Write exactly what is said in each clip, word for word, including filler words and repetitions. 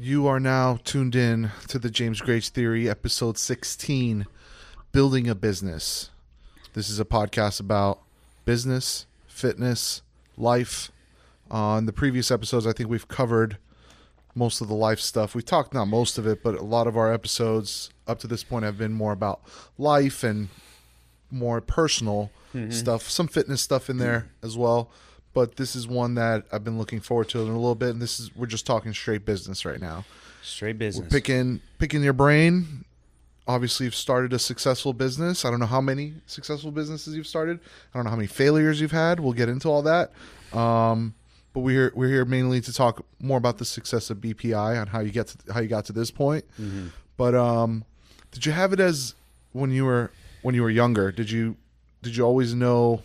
You are now tuned in to The James Grage Theory, episode sixteen, Building a Business. This is a podcast about business, fitness, life. Uh, in the previous episodes, I think we've covered most of the life stuff. We talked, not most of it, but a lot of our episodes up to this point have been more about life and more personal mm-hmm. stuff, some fitness stuff in there as well. But this is one that I've been looking forward to in a little bit, and this is we're just talking straight business right now. Straight business. We're picking picking your brain. Obviously, you've started a successful business. I don't know how many successful businesses you've started. I don't know how many failures you've had. We'll get into all that. Um, but we're we're here mainly to talk more about the success of B P I on how you get to, how you got to this point. Mm-hmm. But um, did you have it as when you were when you were younger? Did you did you always know?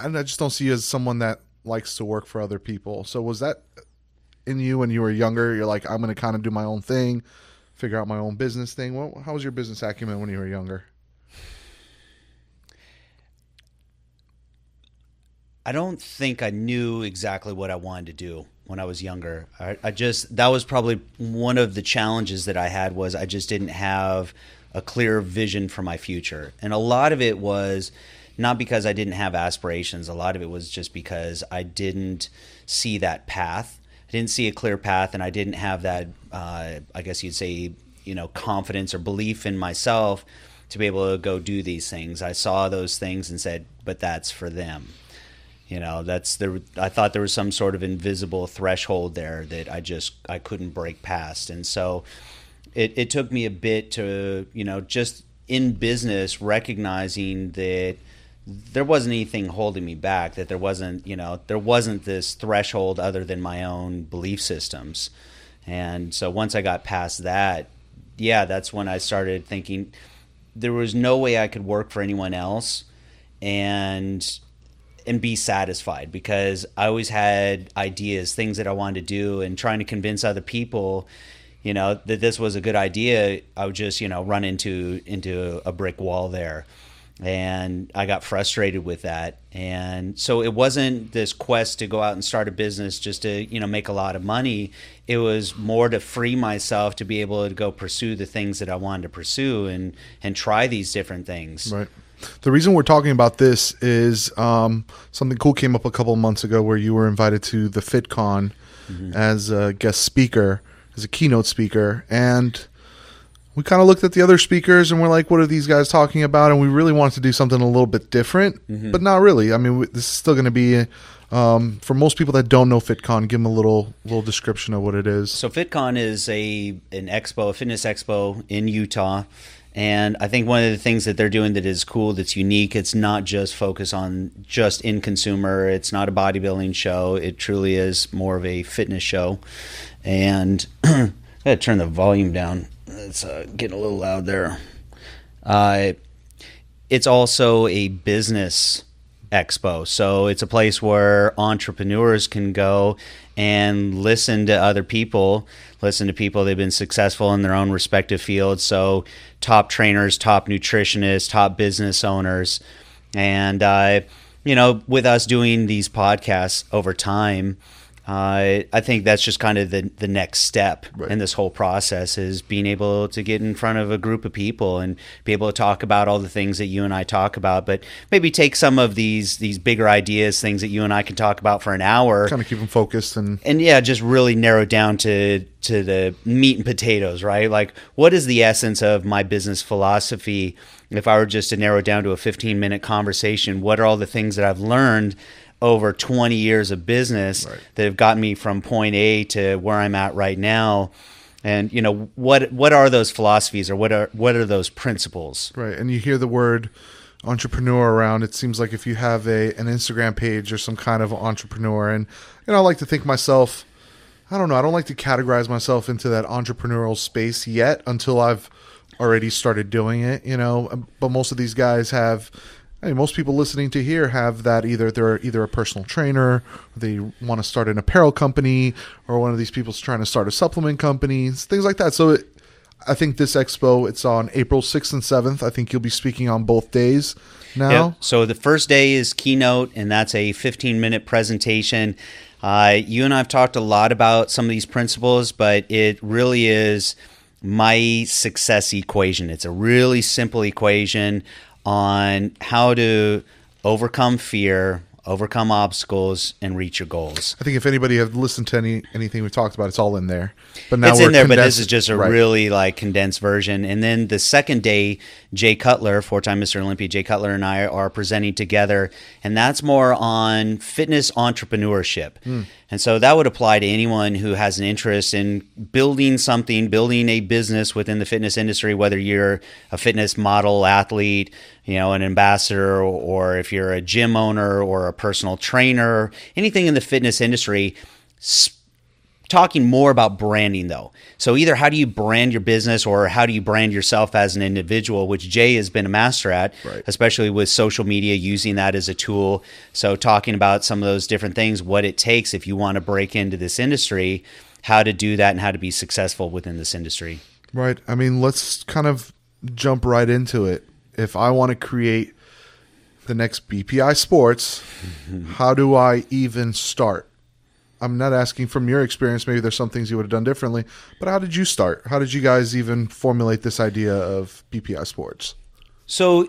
And I just don't see you as someone that likes to work for other people. So was that in you when you were younger? You're like, I'm going to kind of do my own thing, figure out my own business thing. Well, how was your business acumen when you were younger? I don't think I knew exactly what I wanted to do when I was younger. I, I just, that was probably one of the challenges that I had was I just didn't have a clear vision for my future. And a lot of it was not because I didn't have aspirations. A lot of it was just because I didn't see that path. I didn't see a clear path, and I didn't have that, uh, I guess you'd say, you know, confidence or belief in myself to be able to go do these things. I saw those things and said, but that's for them. You know, that's there. I thought there was some sort of invisible threshold there that I just, I couldn't break past. And so it, it took me a bit to, you know, just in business, recognizing that there wasn't anything holding me back, that there wasn't, you know, there wasn't this threshold other than my own belief systems. And so once I got past that, yeah, that's when I started thinking there was no way I could work for anyone else and and be satisfied, because I always had ideas, things that I wanted to do, and trying to convince other people, you know, that this was a good idea, I would just, you know, run into into a brick wall there. And I got frustrated with that. And so it wasn't this quest to go out and start a business just to, you know, make a lot of money. It was more to free myself to be able to go pursue the things that I wanted to pursue and, and try these different things. Right. The reason we're talking about this is um, something cool came up a couple of months ago where you were invited to the FitCon mm-hmm. as a guest speaker, as a keynote speaker. And we kind of looked at the other speakers and we're like, what are these guys talking about? And we really wanted to do something a little bit different, mm-hmm. but not really. I mean, this is still going to be, um, for most people that don't know FitCon, give them a little little description of what it is. So FitCon is a an expo, a fitness expo in Utah. And I think one of the things that they're doing that is cool, that's unique, it's not just focused on just in consumer. It's not a bodybuilding show. It truly is more of a fitness show. And I gotta turn the volume down. It's uh, getting a little loud there. Uh, it's also a business expo. So it's a place where entrepreneurs can go and listen to other people, listen to people they've been successful in their own respective fields. So top trainers, top nutritionists, top business owners. And, uh, you know, with us doing these podcasts over time, Uh, I think that's just kind of the, the next step right. in this whole process, is being able to get in front of a group of people and be able to talk about all the things that you and I talk about, but maybe take some of these these bigger ideas, things that you and I can talk about for an hour. Kind of keep them focused. And, and yeah, just really narrow down to, to the meat and potatoes, right? Like, what is the essence of my business philosophy? If I were just to narrow down to a fifteen-minute conversation, what are all the things that I've learned over twenty years of business right. that have gotten me from point A to where I'm at right now? And, you know, what what are those philosophies, or what are what are those principles? Right. And you hear the word entrepreneur around. It seems like if you have a an Instagram page or some kind of entrepreneur, and, you know, I like to think myself, I don't know, I don't like to categorize myself into that entrepreneurial space yet until I've already started doing it, you know. But most of these guys have, I mean, most people listening to here have that, either they're either a personal trainer, they want to start an apparel company, or one of these people's trying to start a supplement company, things like that. So it, I think this expo, it's on April sixth and seventh. I think you'll be speaking on both days now. Yep. So the first day is keynote, and that's a fifteen-minute presentation. Uh, you and I have talked a lot about some of these principles, but it really is my success equation. It's a really simple equation on how to overcome fear, overcome obstacles, and reach your goals. I think if anybody had listened to any anything we've talked about, it's all in there. But now it's we're in there, condensed. But this is just a right. really like condensed version. And then the second day, Jay Cutler, four-time Mister Olympia, Jay Cutler and I are presenting together, and that's more on fitness entrepreneurship. Mm. And so that would apply to anyone who has an interest in building something, building a business within the fitness industry, whether you're a fitness model, athlete, you know, an ambassador, or if you're a gym owner or a personal trainer, anything in the fitness industry. Sp- talking more about branding, though. So either how do you brand your business or how do you brand yourself as an individual, which Jay has been a master at, right. especially with social media, using that as a tool. So talking about some of those different things, what it takes if you want to break into this industry, how to do that and how to be successful within this industry. Right. I mean, let's kind of jump right into it. If I want to create the next B P I Sports, mm-hmm. how do I even start? I'm not asking from your experience. Maybe there's some things you would have done differently, but how did you start? How did you guys even formulate this idea of B P I Sports? So,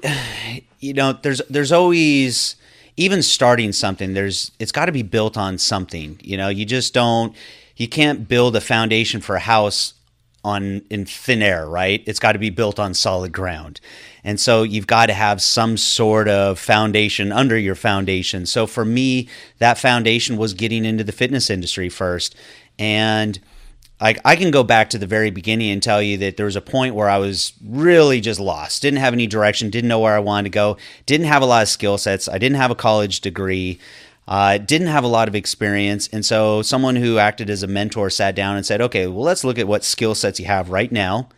you know, there's there's always, even starting something, there's it's got to be built on something. You know, you just don't, you can't build a foundation for a house on in thin air, right? It's got to be built on solid ground. And so you've got to have some sort of foundation under your foundation. So for me, that foundation was getting into the fitness industry first. And I, I can go back to the very beginning and tell you that there was a point where I was really just lost, didn't have any direction, didn't know where I wanted to go, didn't have a lot of skill sets. I didn't have a college degree. Uh, didn't have a lot of experience. And so someone who acted as a mentor sat down and said, okay, well, let's look at what skill sets you have right now.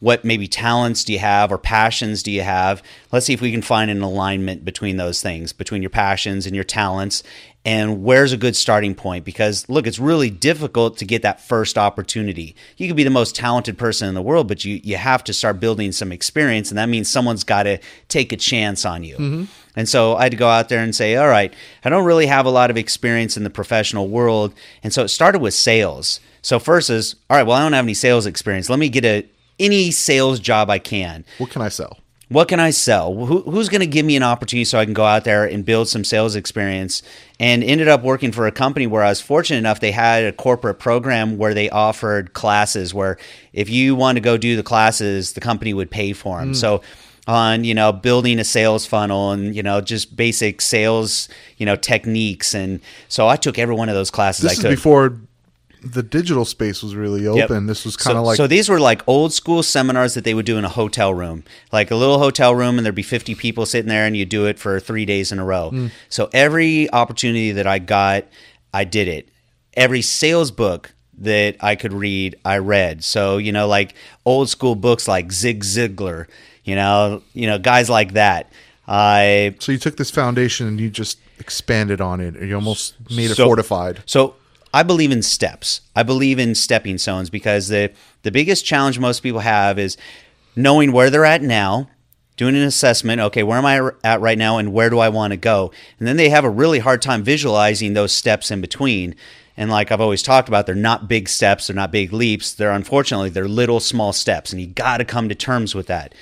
What maybe talents do you have or passions do you have? Let's see if we can find an alignment between those things, between your passions and your talents, and where's a good starting point? Because look, it's really difficult to get that first opportunity. You could be the most talented person in the world, but you, you have to start building some experience, and that means someone's got to take a chance on you. Mm-hmm. And so I had to go out there and say, all right, I don't really have a lot of experience in the professional world. And so it started with sales. So first is, all right, well, I don't have any sales experience. Let me get a any sales job I can. What can I sell? What can I sell? Who, who's going to give me an opportunity so I can go out there and build some sales experience? And ended up working for a company where I was fortunate enough, they had a corporate program where they offered classes where if you want to go do the classes, the company would pay for them. Mm. So on, you know, building a sales funnel and, you know, just basic sales, you know, techniques. And so I took every one of those classes I could. This is before the digital space was really open. Yep. This was kind of so, like... So these were like old school seminars that they would do in a hotel room, like a little hotel room, and there'd be fifty people sitting there and you do it for three days in a row. Mm. So every opportunity that I got, I did it. Every sales book that I could read, I read. So, you know, like old school books like Zig Ziglar, you know, you know, guys like that. I So you took this foundation and you just expanded on it, and you almost made it so, fortified. So I believe in steps. I believe in stepping stones, because the, the biggest challenge most people have is knowing where they're at now, doing an assessment, okay, where am I at right now and where do I want to go? And then they have a really hard time visualizing those steps in between. And like I've always talked about, they're not big steps, they're not big leaps. They're unfortunately, they're little small steps, and you got to come to terms with that.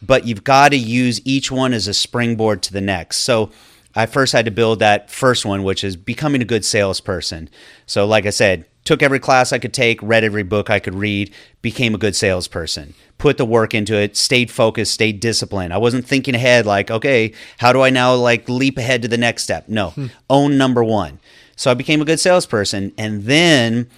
But you've got to use each one as a springboard to the next. So I first had to build that first one, which is becoming a good salesperson. So like I said, took every class I could take, read every book I could read, became a good salesperson, put the work into it, stayed focused, stayed disciplined. I wasn't thinking ahead like, okay, how do I now like leap ahead to the next step? No, hmm. own number one. So I became a good salesperson. And then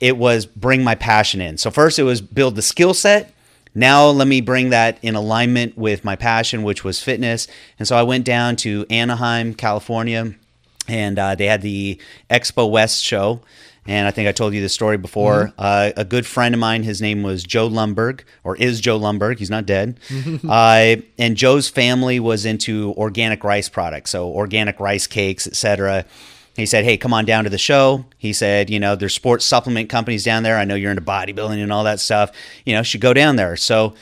it was bring my passion in. So first it was build the skill set. Now let me bring that in alignment with my passion, which was fitness. And so I went down to Anaheim, California, and uh, they had the Expo West show. And I think I told you this story before. Mm-hmm. Uh, a good friend of mine, his name was Joe Lumberg, or is Joe Lumberg. He's not dead. uh, and Joe's family was into organic rice products, so organic rice cakes, et cetera. He said, hey, come on down to the show. He said, you know, there's sports supplement companies down there. I know you're into bodybuilding and all that stuff. You know, should go down there. So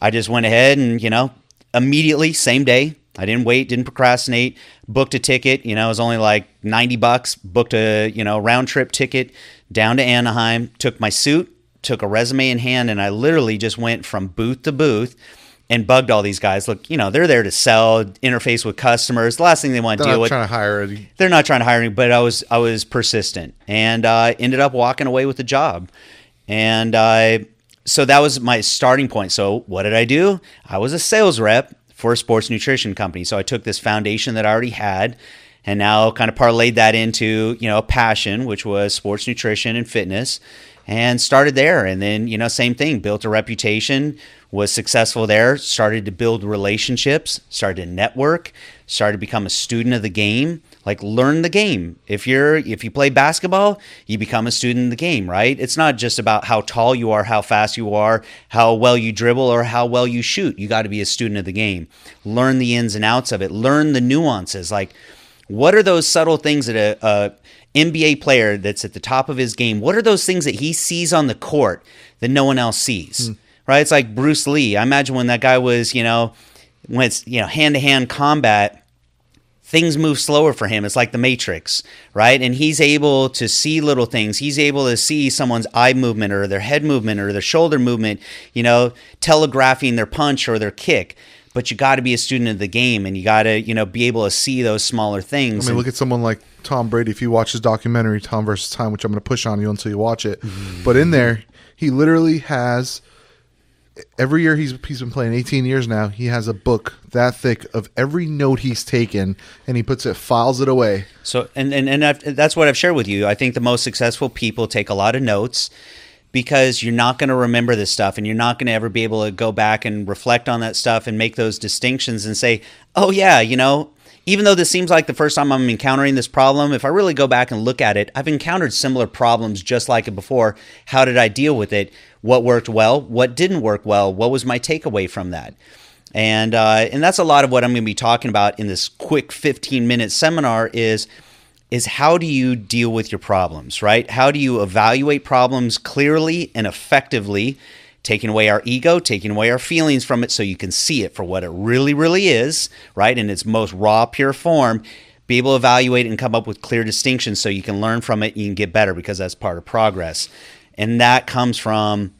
I just went ahead and, you know, immediately, same day, I didn't wait, didn't procrastinate, booked a ticket. You know, it was only like ninety bucks, booked a, you know, round trip ticket down to Anaheim, took my suit, took a resume in hand, and I literally just went from booth to booth and bugged all these guys. Look, you know, they're there to sell, interface with customers. The last thing they want to deal with. They're not trying to hire any. They're not trying to hire any, but I was, I was persistent, and I uh, ended up walking away with the job. And I, so that was my starting point. So what did I do? I was a sales rep for a sports nutrition company. So I took this foundation that I already had and now kind of parlayed that into, you know, a passion, which was sports nutrition and fitness, and started there. And then, you know, same thing, built a reputation, was successful there, started to build relationships, started to network, started to become a student of the game, like learn the game. If you're, if you play basketball, you become a student of the game, right? It's not just about how tall you are, how fast you are, how well you dribble, or how well you shoot. You got to be a student of the game, learn the ins and outs of it, learn the nuances. Like, what are those subtle things that a, a N B A player that's at the top of his game, what are those things that he sees on the court that no one else sees, mm. right? It's like Bruce Lee. I imagine when that guy was, you know, when it's, you know, hand-to-hand combat, things move slower for him. It's like The Matrix, right? And he's able to see little things. He's able to see someone's eye movement or their head movement or their shoulder movement, you know, telegraphing their punch or their kick. But you got to be a student of the game, and you got to, you know, be able to see those smaller things. I mean, and look at someone like Tom Brady. If you watch his documentary, Tom versus. Time, which I'm going to push on you until you watch it. Mm-hmm. But in there, he literally has – every year he's he's been playing eighteen years now, he has a book that thick of every note he's taken, and he puts it – files it away. So, and, and, and I've, that's what I've shared with you. I think the most successful people take a lot of notes, because you're not going to remember this stuff, and you're not going to ever be able to go back and reflect on that stuff and make those distinctions and say, oh yeah, you know, even though this seems like the first time I'm encountering this problem, if I really go back and look at it, I've encountered similar problems just like it before. How did I deal with it? What worked well? What didn't work well? What was my takeaway from that? And uh, and that's a lot of what I'm going to be talking about in this quick fifteen minute seminar is is how do you deal with your problems, right? How do you evaluate problems clearly and effectively, taking away our ego, taking away our feelings from it so you can see it for what it really, really is, right? In its most raw, pure form, be able to evaluate and come up with clear distinctions so you can learn from it, you can get better, because that's part of progress. And that comes from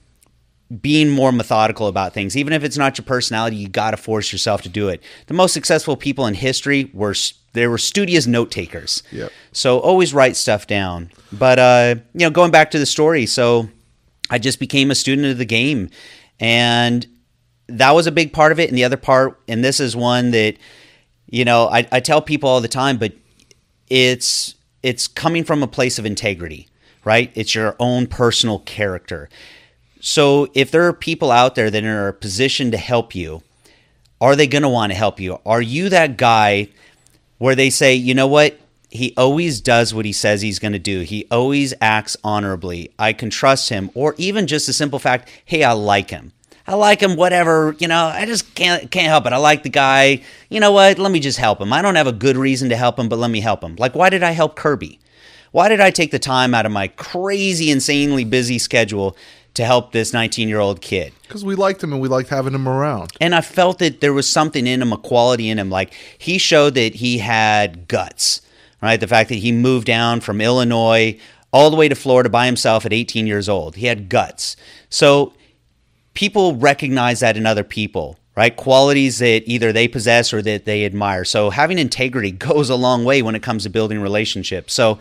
being more methodical about things. Even if it's not your personality, you got to force yourself to do it. The most successful people in history were They were studious note takers. Yep. So always write stuff down. But, uh, you know, going back to the story, so I just became a student of the game, and that was a big part of it. And the other part, and this is one that, you know, I, I tell people all the time, but it's, it's coming from a place of integrity, right? It's your own personal character. So if there are people out there that are in a position to help you, are they going to want to help you? Are you that guy where they say, you know what, he always does what he says he's going to do. He always acts honorably. I can trust him. Or even just the simple fact, hey, I like him. I like him, whatever, you know, I just can't can't help it. I like the guy. You know what, let me just help him. I don't have a good reason to help him, but let me help him. Like, why did I help Kirby? Why did I take the time out of my crazy, insanely busy schedule to help this nineteen-year-old kid? Because we liked him and we liked having him around. And I felt that there was something in him, a quality in him. Like, he showed that he had guts, right? The fact that he moved down from Illinois all the way to Florida by himself at eighteen years old. He had guts. So people recognize that in other people, right? Qualities that either they possess or that they admire. So having integrity goes a long way when it comes to building relationships. So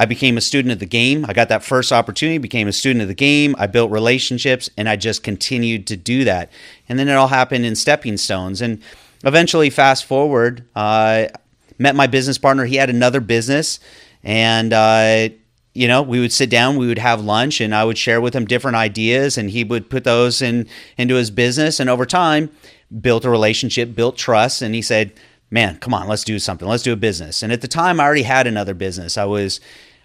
I became a student of the game. I got that first opportunity, became a student of the game. I built relationships, and I just continued to do that. And then it all happened in stepping stones. And eventually, fast forward, I uh, met my business partner. He had another business, and uh, you know, we would sit down, we would have lunch, and I would share with him different ideas, and he would put those in into his business. And over time, built a relationship, built trust. And he said, man, come on, let's do something. Let's do a business. And at the time, I already had another business. I was...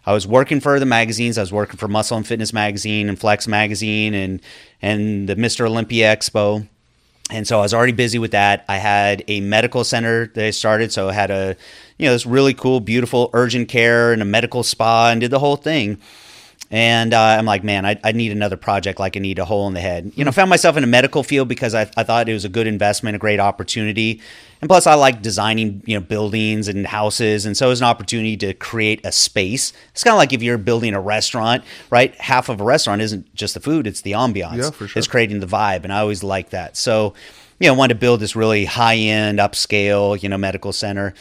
I was working for the magazines. I was working for Muscle and Fitness Magazine and Flex Magazine and and the Mister Olympia Expo. And so I was already busy with that. I had a medical center that I started. So I had a, you know, this really cool, beautiful urgent care and a medical spa and did the whole thing. And uh, I'm like, man, I, I need another project like I need a hole in the head. You know, found myself in a medical field because I, I thought it was a good investment, a great opportunity. And plus I like designing, you know, buildings and houses. And so it was an opportunity to create a space. It's kind of like if you're building a restaurant, right? Half of a restaurant isn't just the food, it's the ambiance. Yeah, for sure. It's creating the vibe. And I always like that. So, you know, I wanted to build this really high-end, upscale, you know, medical center.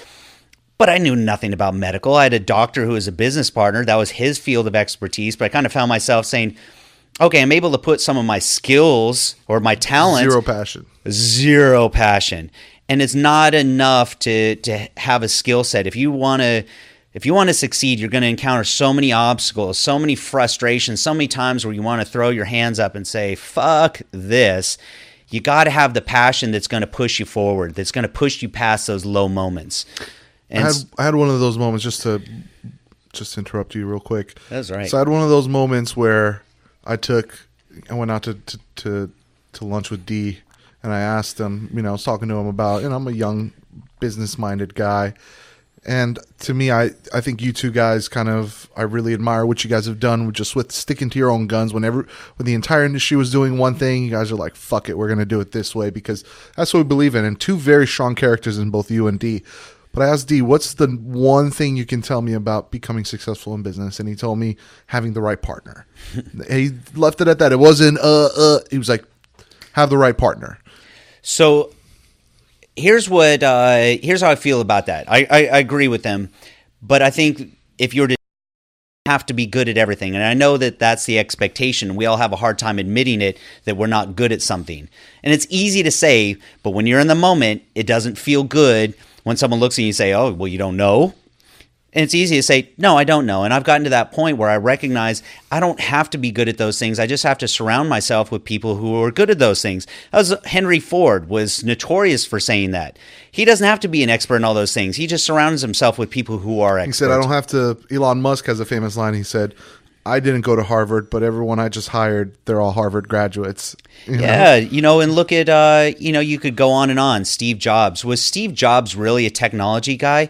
But I knew nothing about medical. I had a doctor who was a business partner. That was his field of expertise. But I kind of found myself saying, okay, I'm able to put some of my skills or my talents. Zero passion. Zero passion. And it's not enough to to have a skill set. If you want to if you want to succeed, you're going to encounter so many obstacles, so many frustrations, so many times where you want to throw your hands up and say, fuck this. You got to have the passion that's going to push you forward, that's going to push you past those low moments. I had, I had one of those moments, just to just interrupt you real quick. That's right. So I had one of those moments where I took, I went out to, to, to, to lunch with D, and I asked him, you know, I was talking to him about, you know, I'm a young business-minded guy. And to me, I, I think you two guys kind of, I really admire what you guys have done with just with sticking to your own guns. Whenever, when the entire industry was doing one thing, you guys are like, fuck it, we're going to do it this way because that's what we believe in. And two very strong characters in both you and D. But I asked D, what's the one thing you can tell me about becoming successful in business? And he told me having the right partner. He left it at that. It wasn't, uh, uh. He was like, have the right partner. So here's what, uh, here's how I feel about that. I, I, I agree with them. But I think if you're to have to be good at everything, and I know that that's the expectation. We all have a hard time admitting it, that we're not good at something. And it's easy to say, but when you're in the moment, it doesn't feel good. When someone looks at you and you say, oh, well, you don't know. And it's easy to say, no, I don't know. And I've gotten to that point where I recognize I don't have to be good at those things. I just have to surround myself with people who are good at those things. That was, Henry Ford was notorious for saying that. He doesn't have to be an expert in all those things. He just surrounds himself with people who are experts. He said, I don't have to. Elon Musk has a famous line. He said, I didn't go to Harvard, but everyone I just hired, they're all Harvard graduates. You know? Yeah, you know, and look at, uh, you know, you could go on and on. Steve Jobs. Was Steve Jobs really a technology guy?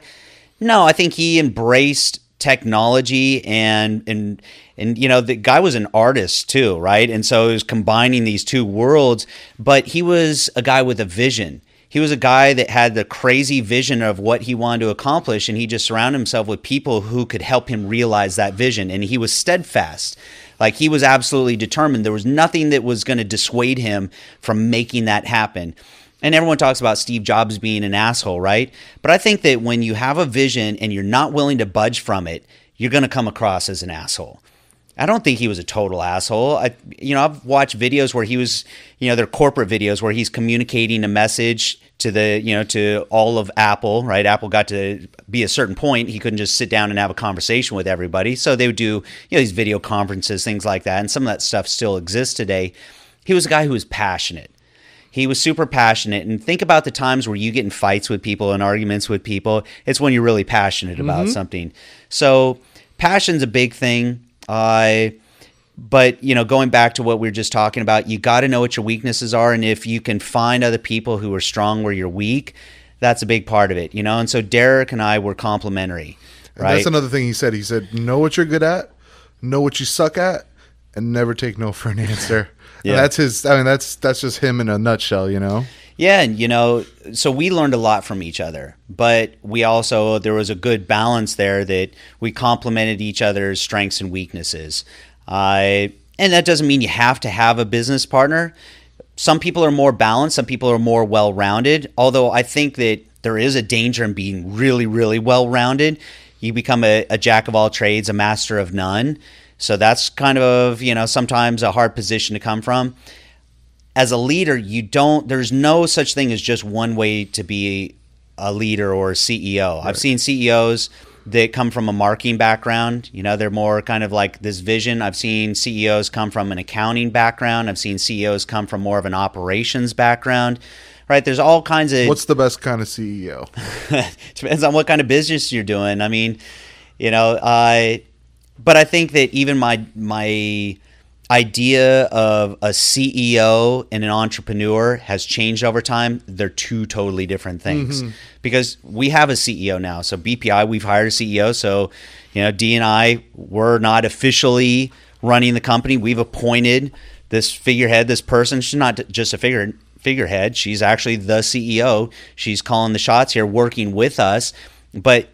No, I think he embraced technology and, and, and you know, the guy was an artist too, right? And so he was combining these two worlds, but he was a guy with a vision. He was a guy that had the crazy vision of what he wanted to accomplish, and he just surrounded himself with people who could help him realize that vision. And he was steadfast. Like, he was absolutely determined. There was nothing that was going to dissuade him from making that happen. And everyone talks about Steve Jobs being an asshole, right? But I think that when you have a vision and you're not willing to budge from it, you're going to come across as an asshole. I don't think he was a total asshole. I, you know, I've watched videos where he was, you know, they're corporate videos where he's communicating a message to the, you know, to all of Apple, right? Apple got to be a certain point. He couldn't just sit down and have a conversation with everybody. So they would do, you know, these video conferences, things like that. And some of that stuff still exists today. He was a guy who was passionate. He was super passionate. And think about the times where you get in fights with people and arguments with people. It's when you're really passionate mm-hmm. about something. So passion's a big thing. Uh, but, you know, going back to what we were just talking about, you got to know what your weaknesses are. And if you can find other people who are strong where you're weak, that's a big part of it, you know? And so Derek and I were complimentary, right? And that's another thing he said. He said, know what you're good at, know what you suck at, and never take no for an answer. Yeah. And that's his, I mean, that's, that's just him in a nutshell, you know? Yeah. And, you know, so we learned a lot from each other, but we also, there was a good balance there that we complemented each other's strengths and weaknesses. Uh, and that doesn't mean you have to have a business partner. Some people are more balanced. Some people are more well-rounded. Although I think that there is a danger in being really, really well-rounded. You become a, a jack of all trades, a master of none. So that's kind of, you know, sometimes a hard position to come from. As a leader, you don't, there's no such thing as just one way to be a leader or a C E O. Right. I've seen C E Os that come from a marketing background. You know, they're more kind of like this vision. I've seen C E Os come from an accounting background. I've seen C E Os come from more of an operations background, right? There's all kinds of... What's the best kind of C E O? Depends on what kind of business you're doing. I mean, you know, I, but I think that even my, my... idea of a C E O and an entrepreneur has changed over time. They're two totally different things mm-hmm. because we have a C E O now. So B P I, we've hired a C E O. So, you know, D and I, we're not officially running the company. We've appointed this figurehead, this person. She's not just a figure figurehead. She's actually the C E O. She's calling the shots here, working with us. But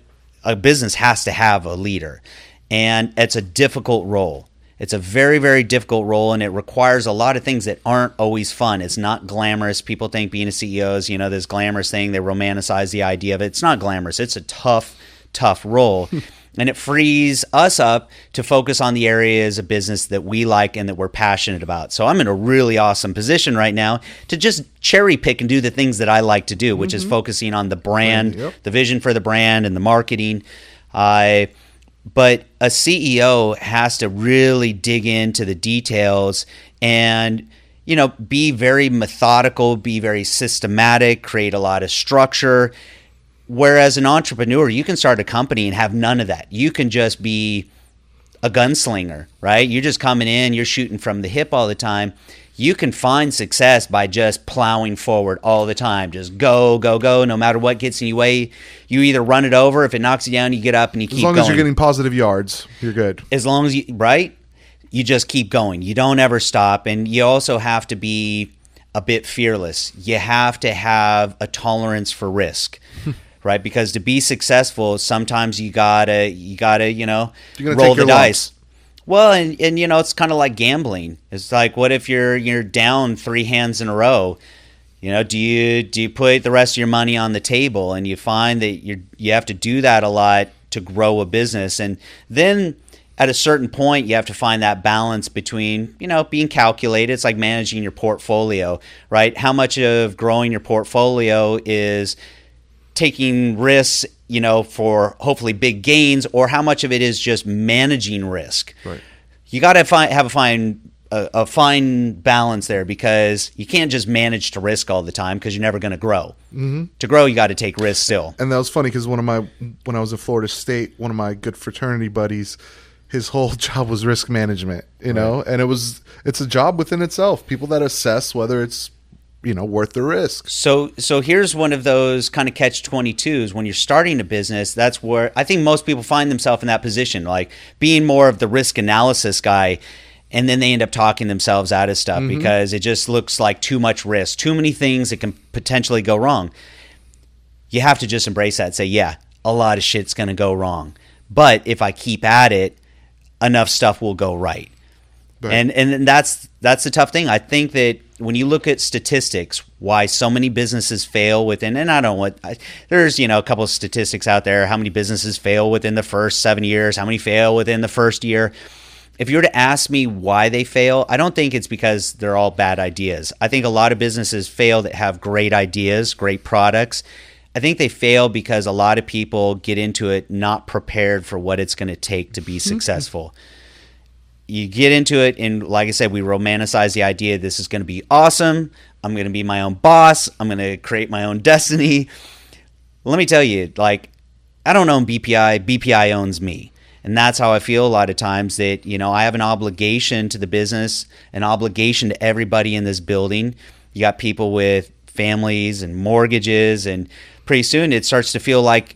a business has to have a leader. And it's a difficult role. It's a very, very difficult role, and it requires a lot of things that aren't always fun. It's not glamorous. People think being a C E O is, you know, this glamorous thing. They romanticize the idea of it. It's not glamorous. It's a tough, tough role. And it frees us up to focus on the areas of business that we like and that we're passionate about. So I'm in a really awesome position right now to just cherry pick and do the things that I like to do, which mm-hmm. is focusing on the brand, yep. the vision for the brand, and the marketing. I... But a C E O has to really dig into the details and, you know, be very methodical, be very systematic, create a lot of structure. Whereas an entrepreneur, you can start a company and have none of that. You can just be a gunslinger, right? You're just coming in, you're shooting from the hip all the time. You can find success by just plowing forward all the time. Just go, go, go, no matter what gets in your way. You either run it over. If it knocks you down, you get up and you keep going. As long as you're getting positive yards, you're good. As long as you, right? You just keep going. You don't ever stop. And you also have to be a bit fearless. You have to have a tolerance for risk. Right? Because to be successful, sometimes you gotta, you gotta, you know, roll the dice. Well, and, and you know, it's kind of like gambling. It's like, what if you're you're down three hands in a row? You know, do you do you put the rest of your money on the table? And you find that you you have to do that a lot to grow a business. And then at a certain point, you have to find that balance between, you know, being calculated. It's like managing your portfolio, right? How much of growing your portfolio is taking risks, you know, for hopefully big gains, or how much of it is just managing risk. Right. You got to find have a fine a, a fine balance there, because you can't just manage to risk all the time, because you're never going to grow. Mm-hmm. To grow, you got to take risks still. And that was funny, because one of my when I was at Florida State, one of my good fraternity buddies, his whole job was risk management. You know, right. And it was it's a job within itself. People that assess whether it's, you know, worth the risk. So so here's one of those kind of catch twenty-twos. When you're starting a business, that's where I think most people find themselves in that position, like being more of the risk analysis guy, and then they end up talking themselves out of stuff mm-hmm. because it just looks like too much risk, too many things that can potentially go wrong. You have to just embrace that and say, yeah, a lot of shit's going to go wrong. But if I keep at it, enough stuff will go right. But. And and that's that's the tough thing. I think that when you look at statistics, why so many businesses fail within, and I don't want, I, there's, you know, a couple of statistics out there, how many businesses fail within the first seven years, how many fail within the first year. If you were to ask me why they fail, I don't think it's because they're all bad ideas. I think a lot of businesses fail that have great ideas, great products. I think they fail because a lot of people get into it not prepared for what it's going to take to be successful. You get into it, and like I said, we romanticize the idea, this is going to be awesome, I'm going to be my own boss, I'm going to create my own destiny. Let me tell you, like, I don't own B P I, B P I owns me. And that's how I feel a lot of times, that, you know, I have an obligation to the business, an obligation to everybody in this building. You got people with families and mortgages, and pretty soon it starts to feel like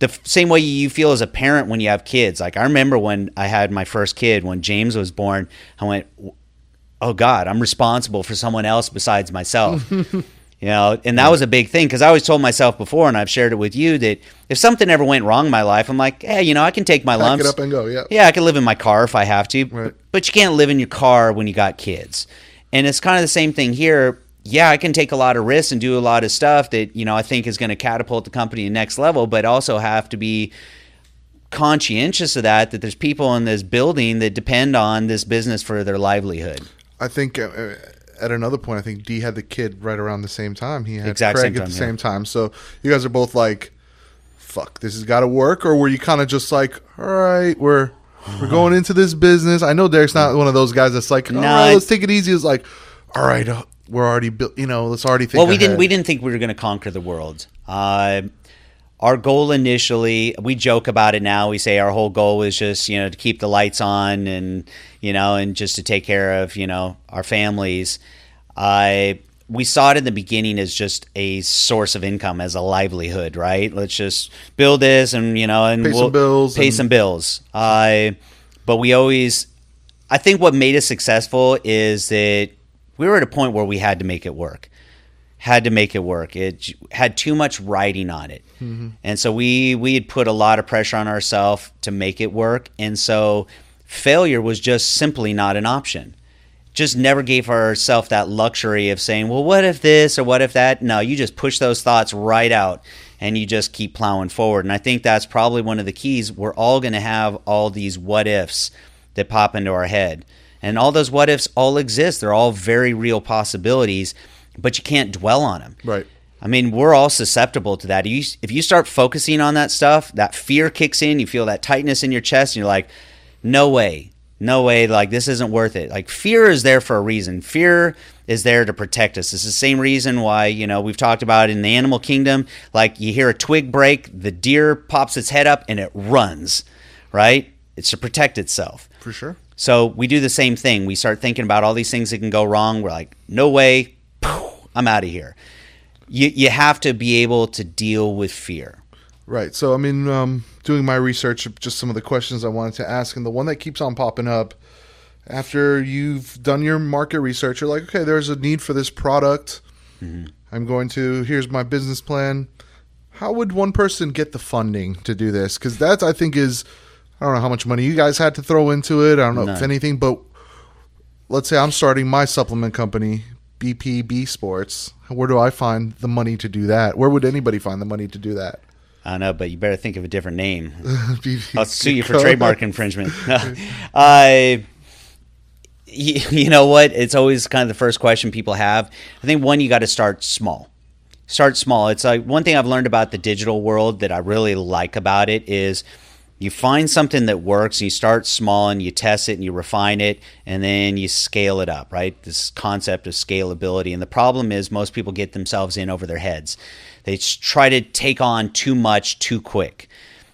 the same way you feel as a parent when you have kids. Like, I remember when I had my first kid, when James was born, I went, oh God, I'm responsible for someone else besides myself. You know, and that was a big thing, because I always told myself before, and I've shared it with you, that if something ever went wrong in my life, I'm like, hey, you know, I can take my lumps. Pack it up and go, yeah. Yeah, I can live in my car if I have to, right. but, but you can't live in your car when you got kids. And it's kind of the same thing here. Yeah, I can take a lot of risks and do a lot of stuff that, you know, I think is going to catapult the company to the next level, but also have to be conscientious of that, that there's people in this building that depend on this business for their livelihood. I think uh, at another point, I think D had the kid right around the same time. He had exact Craig time, at the yeah. same time. So you guys are both like, fuck, this has got to work? Or were you kind of just like, all right, we're, we're going into this business. I know Derek's not one of those guys that's like, all no, right, let's take it easy. It's like, all right, uh, we're already built, you know, let's already think Well, we ahead. didn't we didn't think we were going to conquer the world. Uh, our goal initially, we joke about it now, we say our whole goal is just, you know, to keep the lights on, and, you know, and just to take care of, you know, our families. I uh, we saw it in the beginning as just a source of income, as a livelihood, right? Let's just build this and, you know, and pay we'll some bills pay and- some bills. I uh, but we always I think what made us successful is that we were at a point where we had to make it work. Had to make it work. It had too much riding on it. Mm-hmm. And so we we had put a lot of pressure on ourselves to make it work. And so failure was just simply not an option. Just never gave ourselves that luxury of saying, well, what if this or what if that? No, you just push those thoughts right out and you just keep plowing forward. And I think that's probably one of the keys. We're all going to have all these what ifs that pop into our head. And all those what ifs all exist. They're all very real possibilities, but you can't dwell on them. Right. I mean, we're all susceptible to that. If you start focusing on that stuff, that fear kicks in, you feel that tightness in your chest, and you're like, no way, no way, like this isn't worth it. Like fear is there for a reason. Fear is there to protect us. It's the same reason why, you know, we've talked about in the animal kingdom, like you hear a twig break, the deer pops its head up and it runs, right? It's to protect itself. For sure. So we do the same thing. We start thinking about all these things that can go wrong. We're like, no way, I'm out of here. You you have to be able to deal with fear. Right. So, I mean, um, doing my research, just some of the questions I wanted to ask, and the one that keeps on popping up after you've done your market research, you're like, okay, there's a need for this product. Mm-hmm. I'm going to, here's my business plan. How would one person get the funding to do this? Because that, I think, is... I don't know how much money you guys had to throw into it. I don't know None. If anything, but let's say I'm starting my supplement company, B P I Sports. Where do I find the money to do that? Where would anybody find the money to do that? I don't know, but you better think of a different name. I'll sue you for trademark infringement. uh, you, you know what? It's always kind of the first question people have. I think one, you got to start small. Start small. It's like one thing I've learned about the digital world that I really like about it is you find something that works, and you start small, and you test it, and you refine it, and then you scale it up, right? This concept of scalability. And the problem is most people get themselves in over their heads. They try to take on too much too quick.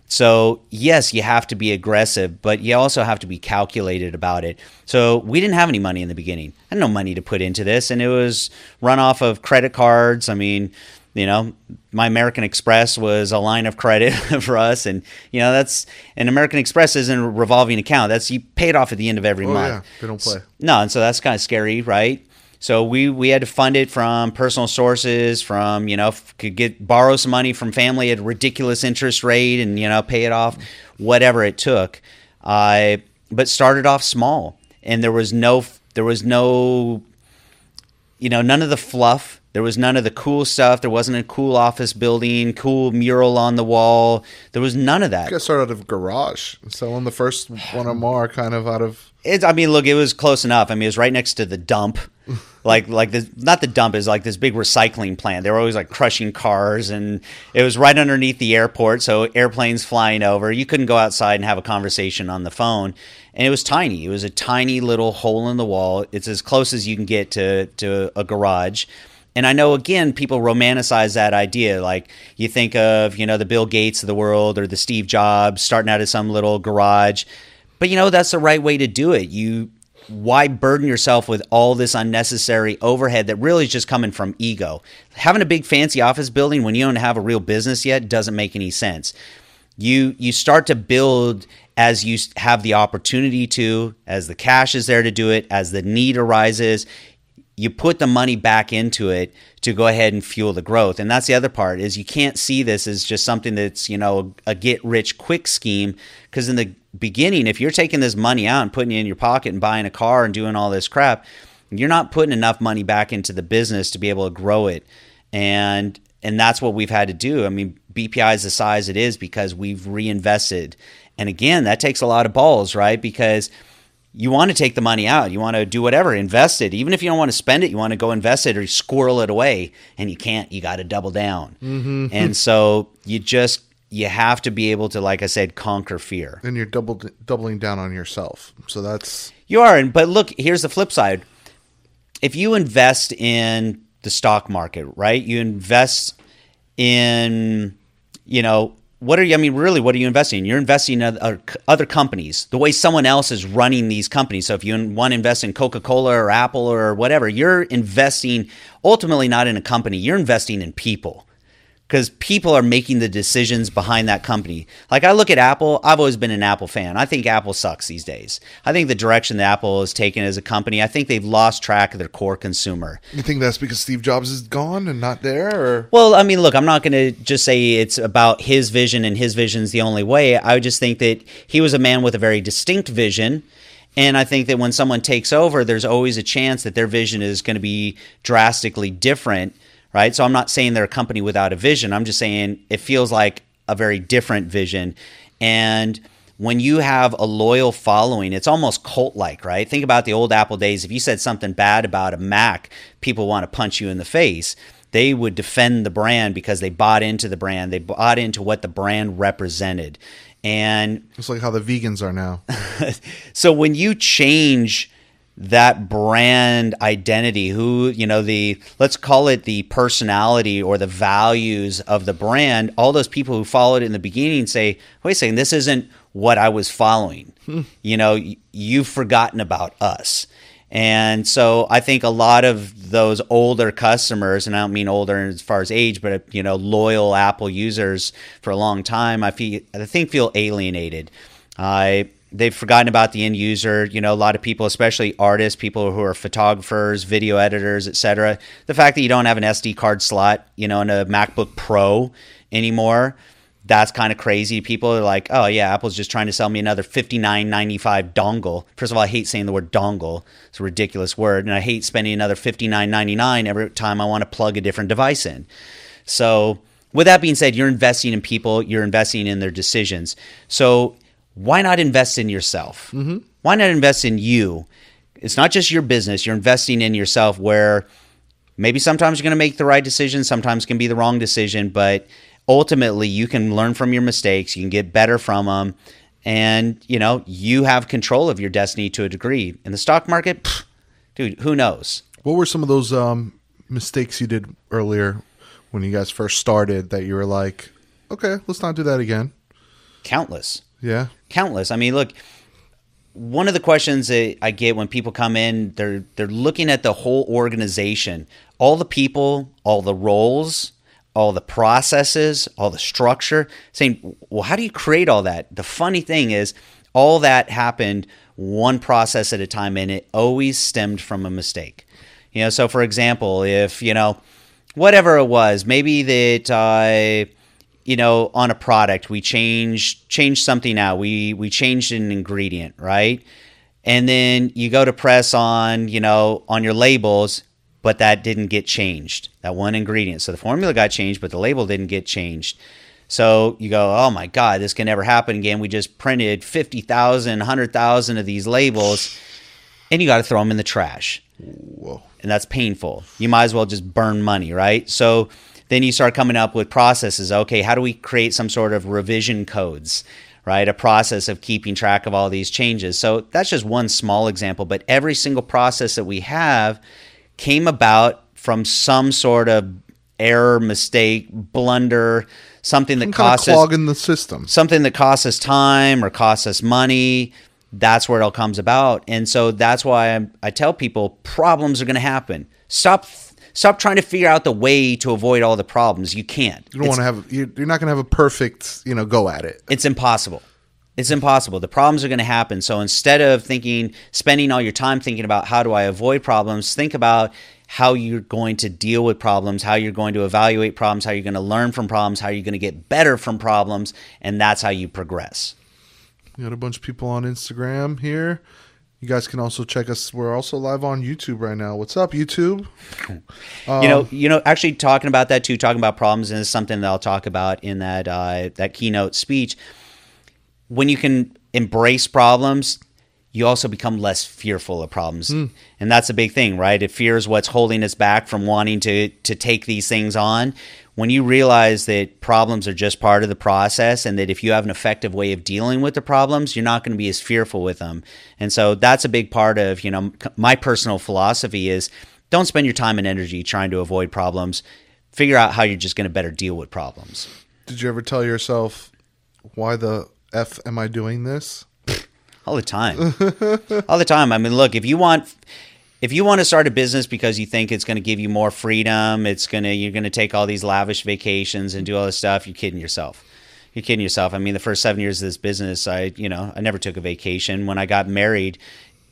So yes, you have to be aggressive, but you also have to be calculated about it. So we didn't have any money in the beginning. I had no money to put into this, and it was run off of credit cards. I mean, you know, my American Express was a line of credit for us. And, you know, that's an American Express isn't a revolving account. That's you pay it off at the end of every oh, month. Yeah. They don't play. So, no. And so that's kind of scary, right? So we, we had to fund it from personal sources, from, you know, could get borrow some money from family at a ridiculous interest rate and, you know, pay it off, whatever it took. Uh, but started off small. And there was no, there was no, you know, none of the fluff. There was none of the cool stuff. There wasn't a cool office building, cool mural on the wall. There was none of that. You guys started out of a garage, selling the first one or more kind of out of... It's, I mean, look, it was close enough. I mean, it was right next to the dump. Like, like this, not the dump, is like this big recycling plant. They were always like crushing cars, and it was right underneath the airport, so airplanes flying over. You couldn't go outside and have a conversation on the phone, and it was tiny. It was a tiny little hole in the wall. It's as close as you can get to, to a garage. And I know, again, people romanticize that idea. Like you think of, you know, the Bill Gates of the world or the Steve Jobs starting out at some little garage. But, you know, that's the right way to do it. You why burden yourself with all this unnecessary overhead that really is just coming from ego? Having a big fancy office building when you don't have a real business yet doesn't make any sense. You you start to build as you have the opportunity to, as the cash is there to do it, as the need arises. You put the money back into it to go ahead and fuel the growth. And that's the other part is you can't see this as just something that's, you know, a get-rich-quick scheme, because in the beginning, if you're taking this money out and putting it in your pocket and buying a car and doing all this crap, you're not putting enough money back into the business to be able to grow it. And and that's what we've had to do. I mean, B P I is the size it is because we've reinvested. And again, that takes a lot of balls, right? Because you want to take the money out. You want to do whatever, invest it. Even if you don't want to spend it, you want to go invest it or squirrel it away, and you can't. You got to double down. Mm-hmm. And so you just you have to be able to, like I said, conquer fear. And you're double, doubling down on yourself. So that's you are. But look, here's the flip side. If you invest in the stock market, right? You invest in, you know. What are you, I mean, really, what are you investing in? You're investing in other companies, the way someone else is running these companies. So if you want to invest in Coca-Cola or Apple or whatever, you're investing ultimately not in a company, you're investing in people. because people are making the decisions behind that company. Like I look at Apple, I've always been an Apple fan. I think Apple sucks these days. I think the direction that Apple has taken as a company, I think they've lost track of their core consumer. You think that's because Steve Jobs is gone and not there? Or? Well, I mean, look, I'm not going to just say it's about his vision and his vision's the only way. I just think that he was a man with a very distinct vision. And I think that when someone takes over, there's always a chance that their vision is going to be drastically different, right? So I'm not saying they're a company without a vision. I'm just saying it feels like a very different vision. And when you have a loyal following, it's almost cult-like, right? Think about the old Apple days. If you said something bad about a Mac, people want to punch you in the face. They would defend the brand because they bought into the brand. They bought into what the brand represented. And it's like how the vegans are now. So when you change that brand identity, who, you know, the, let's call it the personality or the values of the brand, all those people who followed it in the beginning say, wait a second, this isn't what I was following. Hmm. You know, y- you've forgotten about us. And so I think a lot of those older customers, and I don't mean older as far as age, but, you know, loyal Apple users for a long time, I feel, I think feel alienated. I, uh, they've forgotten about the end user. You know, a lot of people, especially artists, people who are photographers, video editors, et cetera. The fact that you don't have an S D card slot, you know, in a MacBook Pro anymore, that's kind of crazy. People are like, oh yeah, Apple's just trying to sell me another fifty-nine ninety-five dongle. First of all, I hate saying the word dongle. It's a ridiculous word. And I hate spending another fifty-nine ninety-nine every time I want to plug a different device in. So with that being said, you're investing in people, you're investing in their decisions. So why not invest in yourself? Mm-hmm. Why not invest in you? It's not just your business. You're investing in yourself, where maybe sometimes you're going to make the right decision, sometimes can be the wrong decision, but ultimately, you can learn from your mistakes, you can get better from them, and you know, you have control of your destiny to a degree. In the stock market, pff, dude, who knows? What were some of those um, mistakes you did earlier when you guys first started that you were like, okay, let's not do that again? Countless. Yeah. Countless. I mean, look, one of the questions that I get when people come in, they're they're looking at the whole organization, all the people, all the roles, all the processes, all the structure, saying, well, how do you create all that? The funny thing is all that happened one process at a time, and it always stemmed from a mistake. You know, so for example, if, you know, whatever it was, maybe that, uh, you know, on a product, we changed, changed something out. We, we changed an ingredient, right? And then you go to press on, you know, on your labels, but that didn't get changed, that one ingredient. So the formula got changed, but the label didn't get changed. So you go, oh my God, this can never happen again. We just printed fifty thousand, one hundred thousand of these labels, and you got to throw them in the trash. Whoa. And that's painful. You might as well just burn money, right? So then you start coming up with processes. Okay, how do we create some sort of revision codes, right? A process of keeping track of all these changes. So that's just one small example, but every single process that we have came about from some sort of error, mistake, blunder, something that costs us, clog in the system, something that costs us time or costs us money. That's where it all comes about. And so that's why I, I tell people problems are going to happen. Stop, stop trying to figure out the way to avoid all the problems. You can't. You don't want to have. You're not going to have a perfect, you know, go at it. It's impossible. It's impossible. The problems are going to happen. So instead of thinking, spending all your time thinking about how do I avoid problems, think about how you're going to deal with problems, how you're going to evaluate problems, how you're going to learn from problems, how you're going to get better from problems, and that's how you progress. We got a bunch of people on Instagram here. You guys can also check us. We're also live on YouTube right now. What's up, YouTube? Um, you know, you know. Actually, talking about that too, talking about problems, and it's something that I'll talk about in that uh, that keynote speech. When you can embrace problems, you also become less fearful of problems. Mm. And that's a big thing, right? If fear is what's holding us back from wanting to to take these things on, when you realize that problems are just part of the process, and that if you have an effective way of dealing with the problems, you're not going to be as fearful with them. And so that's a big part of, you know, my personal philosophy is don't spend your time and energy trying to avoid problems. Figure out how you're just going to better deal with problems. Did you ever tell yourself, why the F am I doing this? All the time. All the time. I mean, look, if you want if you want to start a business because you think it's going to give you more freedom, it's going to, you're going to take all these lavish vacations and do all this stuff, you're kidding yourself. You're kidding yourself. I mean, the first seven years of this business, I, you know, I never took a vacation. When I got married,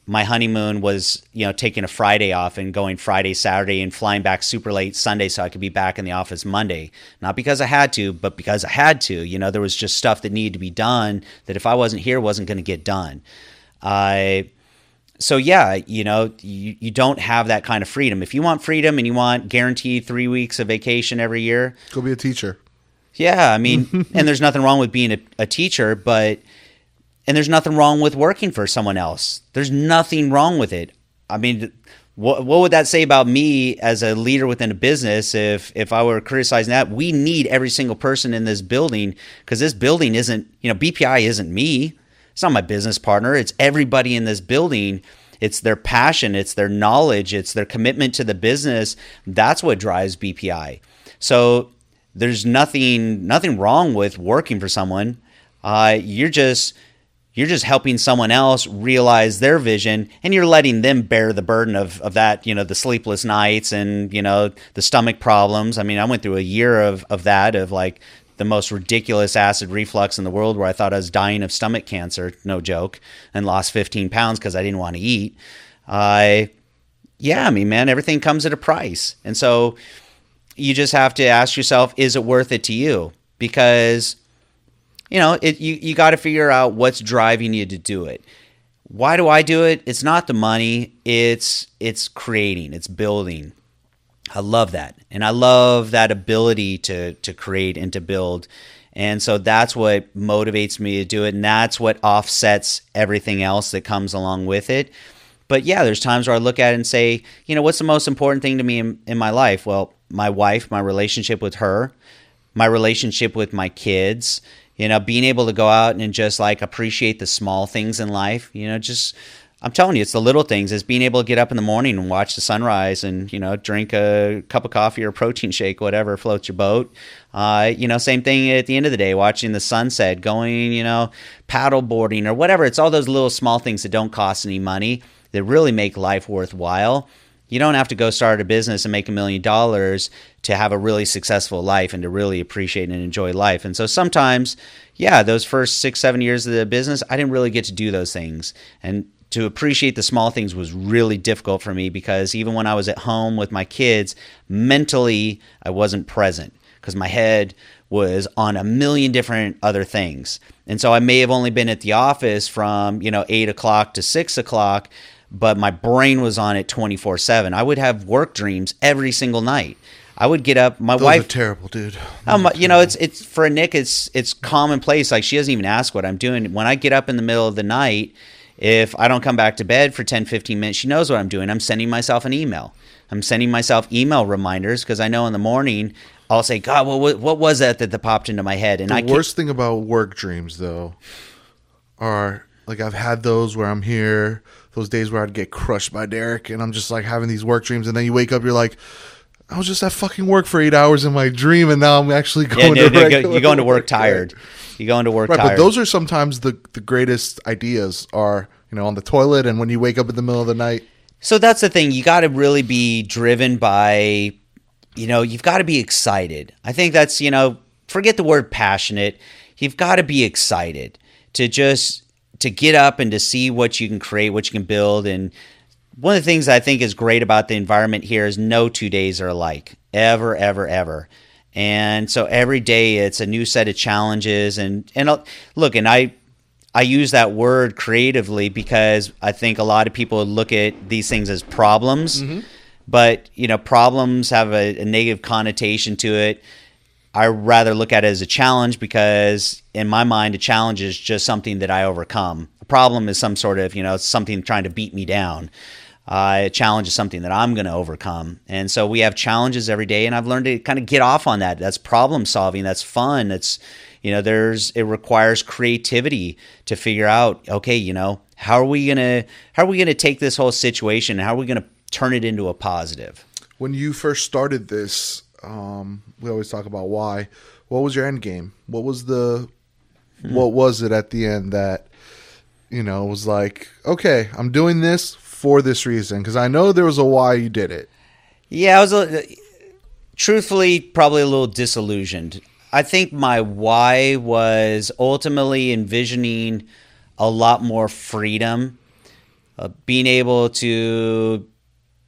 my honeymoon was, you know, taking a Friday off and going Friday, Saturday, and flying back super late Sunday so I could be back in the office Monday. Not because I had to, but because I had to. You know, there was just stuff that needed to be done that if I wasn't here, wasn't going to get done. I, so yeah, you know, you, you don't have that kind of freedom. If you want freedom and you want guaranteed three weeks of vacation every year, go be a teacher. Yeah, I mean, and there's nothing wrong with being a, a teacher, but... And there's nothing wrong with working for someone else. There's nothing wrong with it. I mean, what, what would that say about me as a leader within a business if if I were criticizing that? We need every single person in this building, because this building isn't, you know, B P I isn't me. It's not my business partner. It's everybody in this building. It's their passion. It's their knowledge. It's their commitment to the business. That's what drives B P I. So there's nothing, nothing wrong with working for someone. Uh, you're just... You're just helping someone else realize their vision, and you're letting them bear the burden of, of that, you know, the sleepless nights and, you know, the stomach problems. I mean, I went through a year of, of that, of like the most ridiculous acid reflux in the world, where I thought I was dying of stomach cancer, no joke, and lost fifteen pounds because I didn't want to eat. I, uh, yeah, I mean, man, everything comes at a price. And so you just have to ask yourself, is it worth it to you? Because... You know, it, you, you got to figure out what's driving you to do it. Why do I do it? It's not the money. It's it's creating. It's building. I love that. And I love that ability to to create and to build. And so that's what motivates me to do it. And that's what offsets everything else that comes along with it. But yeah, there's times where I look at it and say, you know, what's the most important thing to me in, in my life? Well, my wife, my relationship with her, my relationship with my kids. You know, being able to go out and just like appreciate the small things in life, you know, just, I'm telling you, it's the little things. It's being able to get up in the morning and watch the sunrise and, you know, drink a cup of coffee or a protein shake, whatever floats your boat. Uh, you know, same thing at the end of the day, watching the sunset, going, you know, paddle boarding or whatever. It's all those little small things that don't cost any money that really make life worthwhile. You don't have to go start a business and make a million dollars to have a really successful life and to really appreciate and enjoy life. And so sometimes, yeah, those first six, seven years of the business, I didn't really get to do those things. And to appreciate the small things was really difficult for me, because even when I was at home with my kids, mentally, I wasn't present because my head was on a million different other things. And so I may have only been at the office from, you know, eight o'clock to six o'clock, but my brain was on it twenty-four seven. I would have work dreams every single night. I would get up. My Those wife are terrible, dude. Um, you terrible. know, it's it's for Nick. It's it's commonplace. Like, she doesn't even ask what I'm doing. When I get up in the middle of the night, if I don't come back to bed for ten, fifteen minutes, she knows what I'm doing. I'm sending myself an email. I'm sending myself email reminders, because I know in the morning I'll say, God, well, what what was that that, that popped into my head? And the I worst thing about work dreams though are, like, I've had those where I'm here. Those days where I'd get crushed by Derek, and I'm just like having these work dreams, and then you wake up, you're like, I was just at fucking work for eight hours in my dream, and now I'm actually going yeah, no, to no, go, you're going to work tired. You're going to work right, tired. But those are sometimes the the greatest ideas are, you know, on the toilet and when you wake up in the middle of the night. So that's the thing. You got to really be driven by, you know, you've got to be excited. I think that's, you know, forget the word passionate. You've got to be excited to just. to get up and to see what you can create, what you can build. And one of the things I think is great about the environment here is no two days are alike, ever, ever, ever. And so every day it's a new set of challenges. And and I'll, look, and I I use that word creatively, because I think a lot of people look at these things as problems. Mm-hmm. But, you know, problems have a, a negative connotation to it. I rather look at it as a challenge, because in my mind, a challenge is just something that I overcome. A problem is some sort of, you know, something trying to beat me down. Uh, a challenge is something that I'm going to overcome. And so we have challenges every day, and I've learned to kind of get off on that. That's problem solving. That's fun. It's, you know, there's, it requires creativity to figure out, okay, you know, how are we going to, how are we going to take this whole situation? How are we going to turn it into a positive? When you first started this, Um, we always talk about why. What was your end game? What was the, what was it at the end that, you know, was like, okay, I'm doing this for this reason? Because I know there was a why you did it. Yeah, I was a, truthfully probably a little disillusioned. I think my why was ultimately envisioning a lot more freedom, uh, being able to,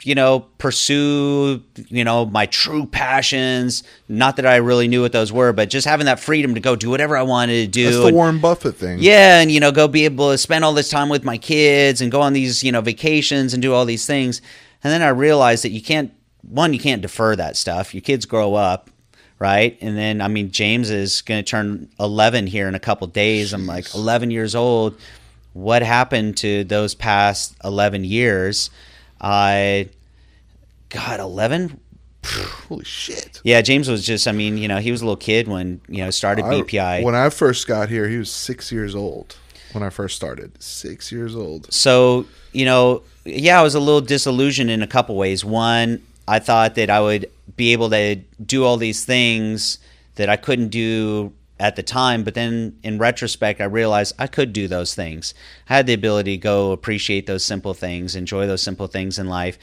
you know, pursue, you know, my true passions. Not that I really knew what those were, but just having that freedom to go do whatever I wanted to do. That's the and, Warren Buffett thing. Yeah, and, you know, go be able to spend all this time with my kids and go on these, you know, vacations and do all these things. And then I realized that you can't, one, you can't defer that stuff. Your kids grow up, right? And then, I mean, James is going to turn eleven here in a couple days. Jeez. I'm like eleven years old. What happened to those past eleven years? I, uh, God, eleven? Holy shit. Yeah, James was just, I mean, you know, he was a little kid when, you know, started B P I. I, when I first got here, he was six years old when I first started. Six years old. So, you know, yeah, I was a little disillusioned in a couple ways. One, I thought that I would be able to do all these things that I couldn't do at the time, but then in retrospect, I realized I could do those things. I had the ability to go appreciate those simple things, enjoy those simple things in life.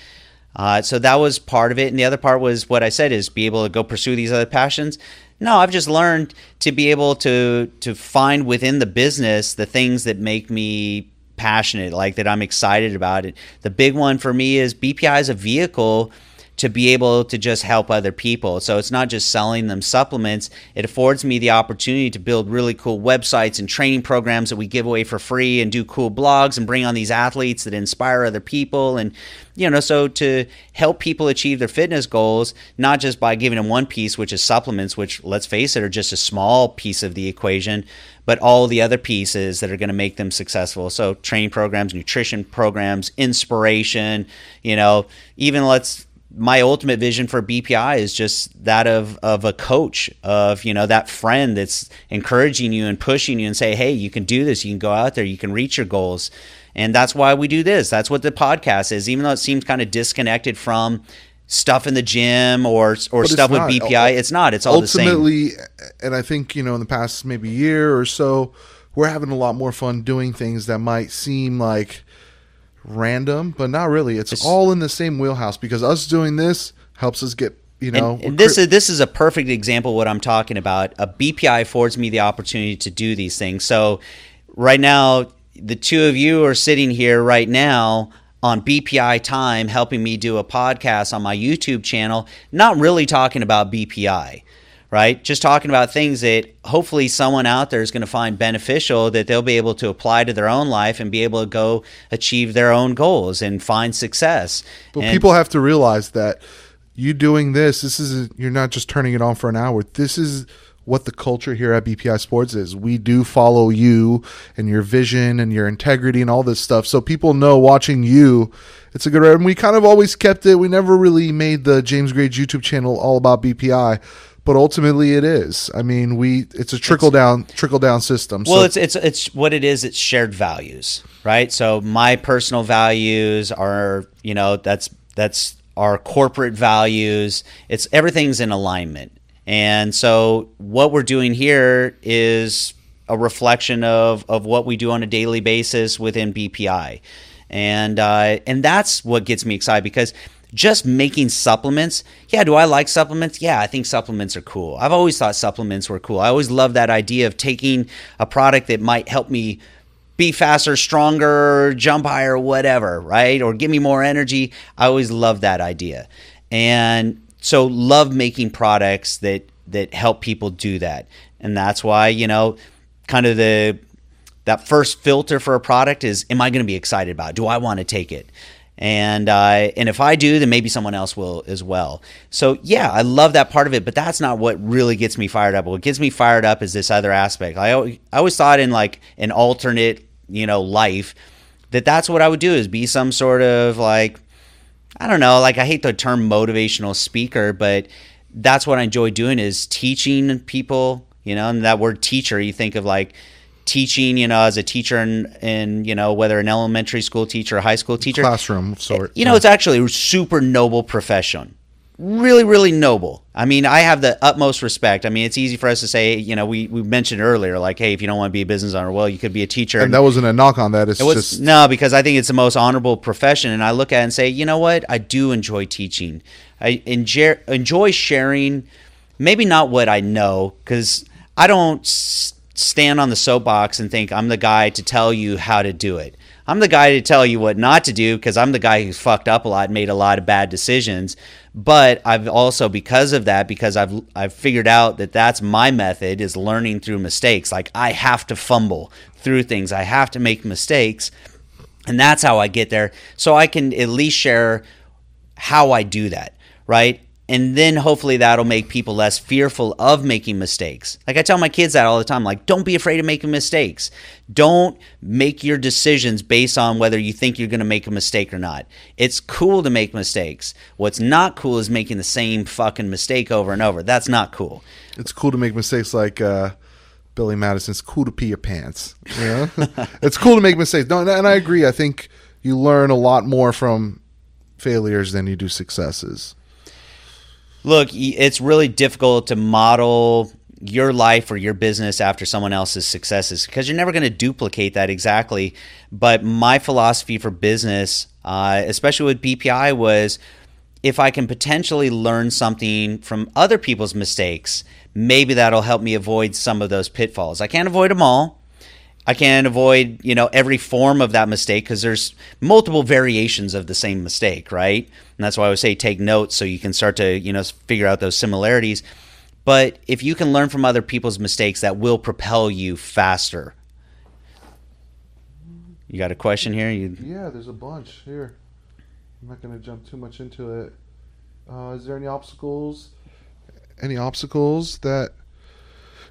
Uh, so that was part of it. And the other part was what I said is be able to go pursue these other passions. No, I've just learned to be able to to find within the business the things that make me passionate, like that I'm excited about it. The big one for me is B P I is a vehicle to be able to just help other people. So it's not just selling them supplements. It affords me the opportunity to build really cool websites and training programs that we give away for free and do cool blogs and bring on these athletes that inspire other people. And, you know, so to help people achieve their fitness goals, not just by giving them one piece, which is supplements, which let's face it, are just a small piece of the equation, but all the other pieces that are going to make them successful. So training programs, nutrition programs, inspiration, you know, even let's, my ultimate vision for B P I is just that of of a coach, of, you know, that friend that's encouraging you and pushing you and say, hey, you can do this, you can go out there, you can reach your goals. And that's why we do this. That's what the podcast is, even though it seems kind of disconnected from stuff in the gym or or but stuff with B P I. It's not. It's all ultimately, the same. And I think, you know, in the past maybe year or so, we're having a lot more fun doing things that might seem like random, but not really. It's, it's all in the same wheelhouse, because us doing this helps us get, you know. And, and this is this is a perfect example of what I'm talking about. A B P I affords me the opportunity to do these things. So right now, the two of you are sitting here right now on B P I time, helping me do a podcast on my YouTube channel, not really talking about B P I. Right? Just talking about things that hopefully someone out there is going to find beneficial, that they'll be able to apply to their own life and be able to go achieve their own goals and find success. But and people have to realize that you doing this, this is, you're not just turning it on for an hour. This is what the culture here at B P I Sports is. We do follow you and your vision and your integrity and all this stuff. So people know watching you, it's a good, and we kind of always kept it. We never really made the James Grage YouTube channel all about B P I. But ultimately, it is. I mean, we—it's a trickle down, trickle down system. Well, so it's it's it's what it is. It's shared values, right? So my personal values are, you know, that's that's our corporate values. It's everything's in alignment, and so what we're doing here is a reflection of of what we do on a daily basis within B P I, and uh, and that's what gets me excited, because just making supplements, yeah, do I like supplements? Yeah, I think supplements are cool. I've always thought supplements were cool. I always loved that idea of taking a product that might help me be faster, stronger, jump higher, whatever, right? Or give me more energy. I always loved that idea. And so love making products that that help people do that. And that's why, you know, kind of the that first filter for a product is, am I going to be excited about it? Do I want to take it? And uh, and if I do, then maybe someone else will as well. So yeah, I love that part of it, but that's not what really gets me fired up. What gets me fired up is this other aspect. I always, I always thought in like an alternate, you know, life that that's what I would do, is be some sort of like, I don't know, like I hate the term motivational speaker, but that's what I enjoy doing, is teaching people, you know. And that word teacher, you think of like teaching, you know, as a teacher and, and, you know, whether an elementary school teacher, or high school teacher, classroom sort. You know, it's actually a super noble profession, really, really noble. I mean, I have the utmost respect. I mean, it's easy for us to say, you know, we, we mentioned earlier, like, hey, if you don't want to be a business owner, well, you could be a teacher. And that wasn't a knock on that. It's it was, just no, because I think it's the most honorable profession. And I look at it and say, you know what? I do enjoy teaching. I enjoy, enjoy sharing, maybe not what I know, because I don't s- stand on the soapbox and think I'm the guy to tell you how to do it. I'm the guy to tell you what not to do because I'm the guy who's fucked up a lot and made a lot of bad decisions. But I've also, because of that, because I've I've figured out that that's my method is learning through mistakes. Like I have to fumble through things. I have to make mistakes. And that's how I get there. So I can at least share how I do that, right? And then hopefully that'll make people less fearful of making mistakes. Like I tell my kids that all the time, like, don't be afraid of making mistakes. Don't make your decisions based on whether you think you're going to make a mistake or not. It's cool to make mistakes. What's not cool is making the same fucking mistake over and over. That's not cool. It's cool to make mistakes like uh, Billy Madison's cool to pee your pants. You know? It's cool to make mistakes. No, and I agree. I think you learn a lot more from failures than you do successes. Look, it's really difficult to model your life or your business after someone else's successes because you're never going to duplicate that exactly. But my philosophy for business, uh, especially with B P I, was if I can potentially learn something from other people's mistakes, maybe that'll help me avoid some of those pitfalls. I can't avoid them all. I can't avoid, you know, every form of that mistake because there's multiple variations of the same mistake, right? And that's why I would say take notes so you can start to, you know, figure out those similarities. But if you can learn from other people's mistakes, that will propel you faster. You got a question here? You... Yeah, there's a bunch here. I'm not going to jump too much into it. Uh, is there any obstacles? Any obstacles that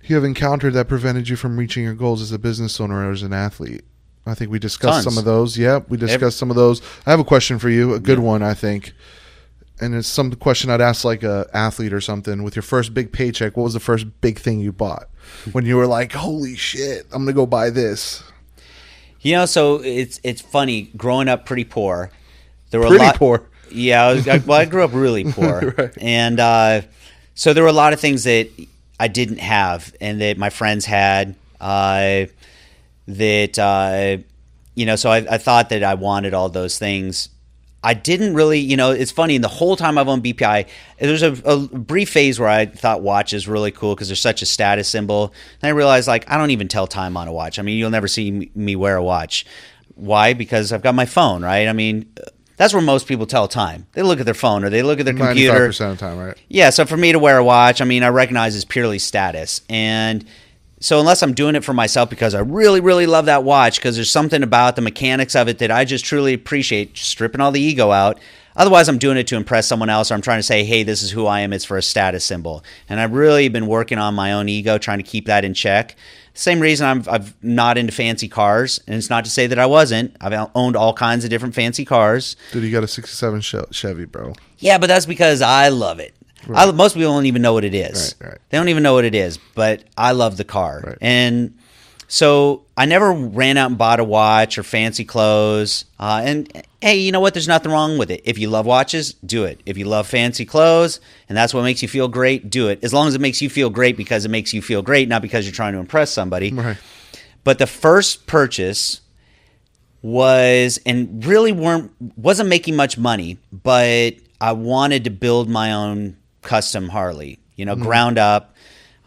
you have encountered that prevented you from reaching your goals as a business owner or as an athlete? I think we discussed Tons. some of those. Yep, yeah, we discussed Every- some of those. I have a question for you, a good yeah. one, I think. And it's some question I'd ask like a athlete or something. With your first big paycheck, what was the first big thing you bought? When you were like, holy shit, I'm going to go buy this. You know, so it's it's funny. Growing up pretty poor. There were pretty a lot- poor? Yeah, I was, I, well, I grew up really poor. Right. And uh, so there were a lot of things that I didn't have and that my friends had, uh, that, uh, you know, so I, I thought that I wanted all those things. I didn't really, you know, it's funny. The whole time I've owned B P I, there's a, a brief phase where I thought watch is really cool because there's such a status symbol. And I realized, like, I don't even tell time on a watch. I mean, you'll never see me wear a watch. Why? Because I've got my phone, right? I mean... That's where most people tell time. They look at their phone or they look at their computer. ninety-five percent of the time, right? Yeah, so for me to wear a watch, I mean, I recognize it's purely status. And so unless I'm doing it for myself because I really, really love that watch because there's something about the mechanics of it that I just truly appreciate, stripping all the ego out. Otherwise, I'm doing it to impress someone else or I'm trying to say, hey, this is who I am. It's for a status symbol. And I've really been working on my own ego, trying to keep that in check. Same reason I'm, I'm not into fancy cars, and it's not to say that I wasn't. I've owned all kinds of different fancy cars. Dude, you got a sixty-seven Chevy, bro. Yeah, but that's because I love it. Right. I, most people don't even know what it is. Right, right. They don't even know what it is, but I love the car. Right. And so I never ran out and bought a watch or fancy clothes. Uh, and hey, you know what? There's nothing wrong with it. If you love watches, do it. If you love fancy clothes and that's what makes you feel great, do it. As long as it makes you feel great because it makes you feel great, not because you're trying to impress somebody. Right. But the first purchase was, and really weren't, wasn't making much money, but I wanted to build my own custom Harley, you know, mm. ground up.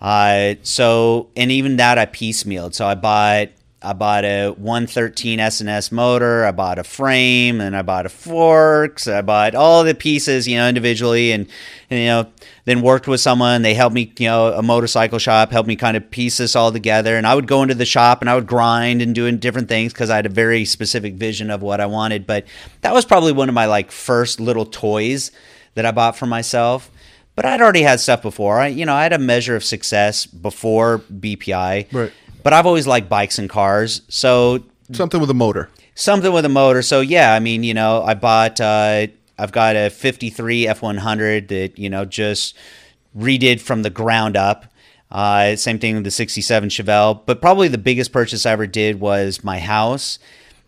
Uh, so, and even that I piecemealed. So I bought... I bought a one thirteen S and S motor, I bought a frame, and I bought a forks, I bought all the pieces, you know, individually, and, and, you know, then worked with someone, they helped me, you know, a motorcycle shop helped me kind of piece this all together, and I would go into the shop and I would grind and doing different things because I had a very specific vision of what I wanted, but that was probably one of my, like, first little toys that I bought for myself. But I'd already had stuff before. I, you know, I had a measure of success before B P I. Right. But I've always liked bikes and cars, so... Something with a motor. Something with a motor. So, yeah, I mean, you know, I bought... Uh, I've got a fifty-three F one hundred that, you know, just redid from the ground up. Uh, same thing with the sixty-seven Chevelle. But probably the biggest purchase I ever did was my house.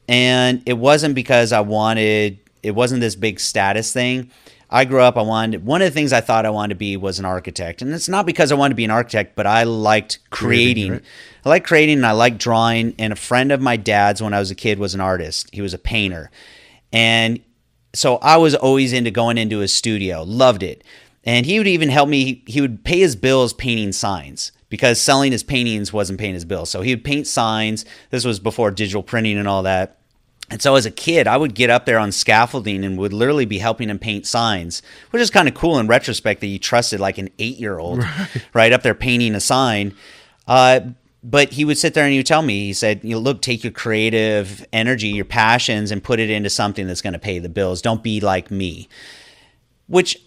And it wasn't because I wanted... It wasn't this big status thing. I grew up, I wanted, one of the things I thought I wanted to be was an architect. And it's not because I wanted to be an architect, but I liked creating. Creating, right? I liked creating and I liked drawing. And a friend of my dad's when I was a kid was an artist. He was a painter. And so I was always into going into his studio, loved it. And he would even help me, he would pay his bills painting signs, because selling his paintings wasn't paying his bills. So he would paint signs. This was before digital printing and all that. And so as a kid, I would get up there on scaffolding and would literally be helping him paint signs, which is kind of cool in retrospect that you trusted like an eight-year-old, right, right up there painting a sign. Uh, but he would sit there and he would tell me, he said, you know, look, take your creative energy, your passions, and put it into something that's going to pay the bills. Don't be like me, which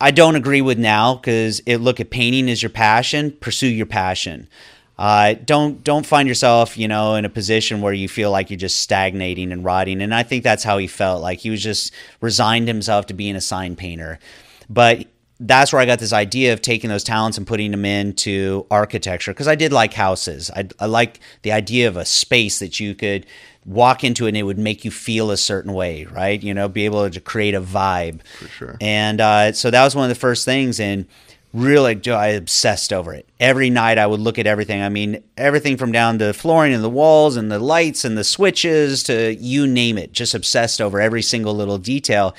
I don't agree with now, because it, look at painting as your passion, pursue your passion. Uh, don't don't find yourself, you know, in a position where you feel like you're just stagnating and rotting. And I think that's how he felt. Like he was just resigned himself to being a sign painter. But that's where I got this idea of taking those talents and putting them into architecture, because I did like houses. I, I like the idea of a space that you could walk into and it would make you feel a certain way, right? You know, be able to create a vibe. For sure. And uh, so that was one of the first things. And really, I obsessed over it. Every night I would look at everything. I mean, everything from down to the flooring and the walls and the lights and the switches to you name it, just obsessed over every single little detail.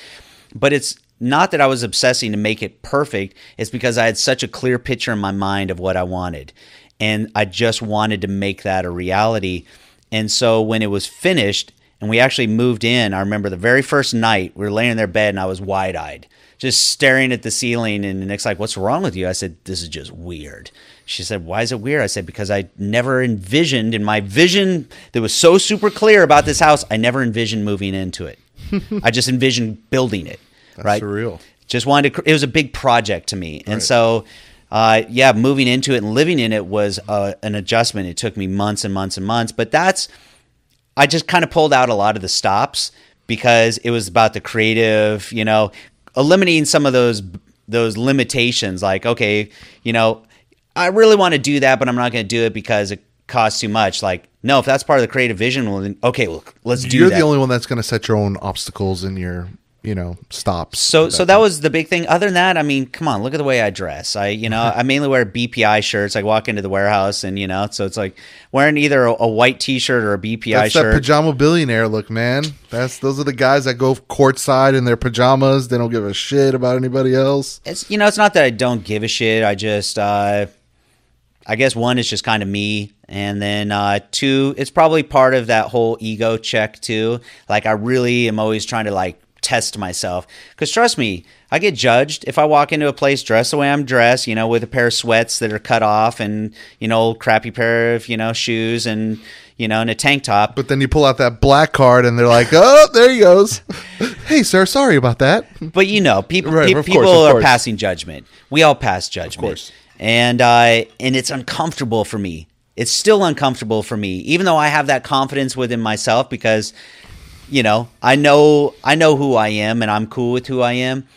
But it's not that I was obsessing to make it perfect. It's because I had such a clear picture in my mind of what I wanted. And I just wanted to make that a reality. And so when it was finished and we actually moved in, I remember the very first night we were laying in their bed and I was wide-eyed, just staring at the ceiling. And Nick's like, what's wrong with you? I said, this is just weird. She said, why is it weird? I said, because I never envisioned, in my vision that was so super clear about this house, I never envisioned moving into it. I just envisioned building it. That's right? Surreal. Just wanted to, it was a big project to me. Right. And so, uh, yeah, moving into it and living in it was uh, an adjustment. It took me months and months and months. But that's, I just kind of pulled out a lot of the stops because it was about the creative, you know, eliminating some of those those limitations, like, okay, you know, I really want to do that, but I'm not going to do it because it costs too much. Like, no, if that's part of the creative vision, well, then, okay, well, let's do that. You're the only one that's going to set your own obstacles in your, you know, stops. So so that was the big thing. Other than that, I mean, come on, look at the way I dress. I, you know, I mainly wear B P I shirts. I walk into the warehouse and, you know, so it's like wearing either a, a white T-shirt or a B P I that's shirt. That's that pajama billionaire look, man. That's Those are the guys that go courtside in their pajamas. They don't give a shit about anybody else. It's, you know, it's not that I don't give a shit. I just, uh, I guess one is just kind of me. And then uh, two, it's probably part of that whole ego check too. Like I really am always trying to like, test myself, because trust me, I get judged if I walk into a place dressed the way I'm dressed, you know, with a pair of sweats that are cut off and, you know, crappy pair of, you know, shoes and, you know, and a tank top. But then you pull out that black card and they're like, oh, there he goes. Hey, sir, sorry about that. But, you know, people right, pe- of people course, of are course. passing judgment. We all pass judgment. Of course. And, uh, and it's uncomfortable for me. It's still uncomfortable for me, even though I have that confidence within myself, because you know, I know I know who I am and I'm cool with who I am,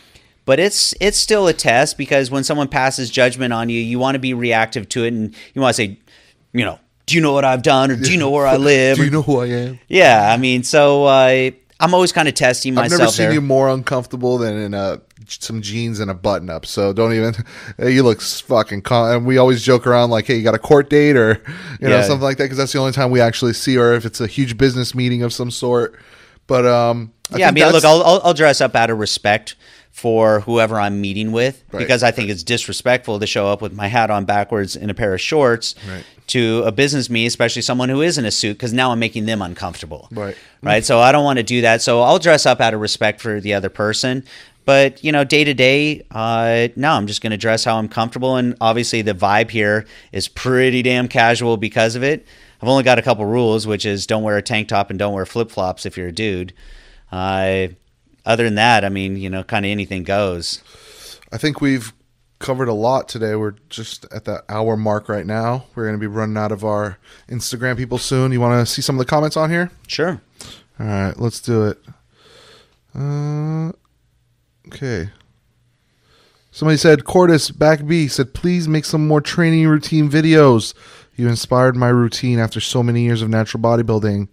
but it's it's still a test, because when someone passes judgment on you, you want to be reactive to it and you want to say, you know, do you know what I've done, or do you know where I live? Do you know who I am? Yeah, I mean, so uh, I'm always kind of testing myself. I've never seen there. you more uncomfortable than in a, some jeans and a button-up, so don't even – you look fucking con- – and we always joke around like, hey, you got a court date or you know yeah. something like that, because that's the only time we actually see her, if it's a huge business meeting of some sort. But um, I yeah, think I mean, look, I'll, I'll I'll dress up out of respect for whoever I'm meeting with, right, because I think right. it's disrespectful to show up with my hat on backwards and a pair of shorts right. to a business meeting, especially someone who is in a suit, because now I'm making them uncomfortable. Right, right. So I don't want to do that. So I'll dress up out of respect for the other person. But, you know, day to day, uh, no, I'm just going to dress how I'm comfortable. And obviously the vibe here is pretty damn casual because of it. I've only got a couple rules, which is don't wear a tank top and don't wear flip-flops if you're a dude. Uh, other than that, I mean, you know, kind of anything goes. I think we've covered a lot today. We're just at the hour mark right now. We're going to be running out of our Instagram people soon. You want to see some of the comments on here? Sure. All right, let's do it. Uh, okay. Somebody said, Cordis, back B, said, please make some more training routine videos. You inspired my routine after so many years of natural bodybuilding.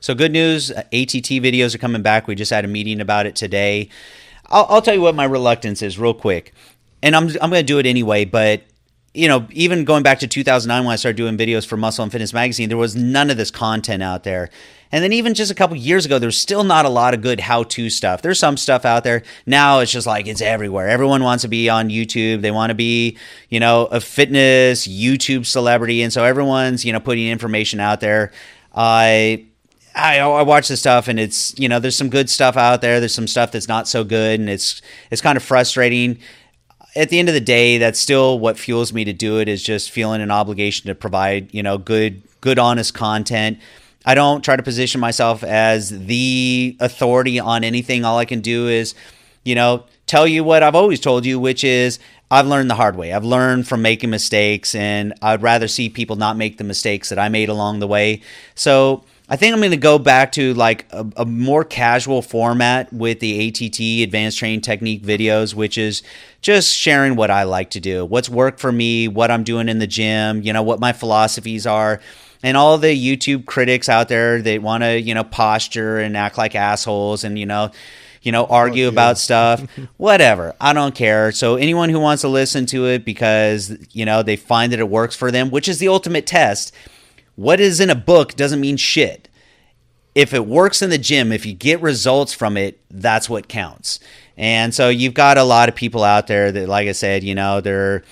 So good news, A T T videos are coming back. We just had a meeting about it today. I'll, I'll tell you what my reluctance is real quick, and I'm I'm going to do it anyway, but you know, even going back to two thousand nine when I started doing videos for Muscle and Fitness Magazine, there was none of this content out there. And then even just a couple years ago, there's still not a lot of good how-to stuff. There's some stuff out there. Now it's just like it's everywhere. Everyone wants to be on YouTube. They want to be, you know, a fitness YouTube celebrity. And so everyone's, you know, putting information out there. I... I, I watch this stuff, and it's, you know, there's some good stuff out there. There's some stuff that's not so good, and it's it's kind of frustrating. At the end of the day, that's still what fuels me to do it, is just feeling an obligation to provide, you know, good, good, honest content. I don't try to position myself as the authority on anything. All I can do is, you know, tell you what I've always told you, which is I've learned the hard way. I've learned from making mistakes, and I'd rather see people not make the mistakes that I made along the way. So I think I'm going to go back to like a, a more casual format with the A T T, Advanced Training Technique videos, which is just sharing what I like to do, what's worked for me, what I'm doing in the gym, you know, what my philosophies are. And all the YouTube critics out there, they want to, you know, posture and act like assholes and, you know, you know, argue oh, about stuff, whatever. I don't care. So anyone who wants to listen to it because, you know, they find that it works for them, which is the ultimate test. What is in a book doesn't mean shit. If it works in the gym, if you get results from it, that's what counts. And so you've got a lot of people out there that, like I said, you know, they're,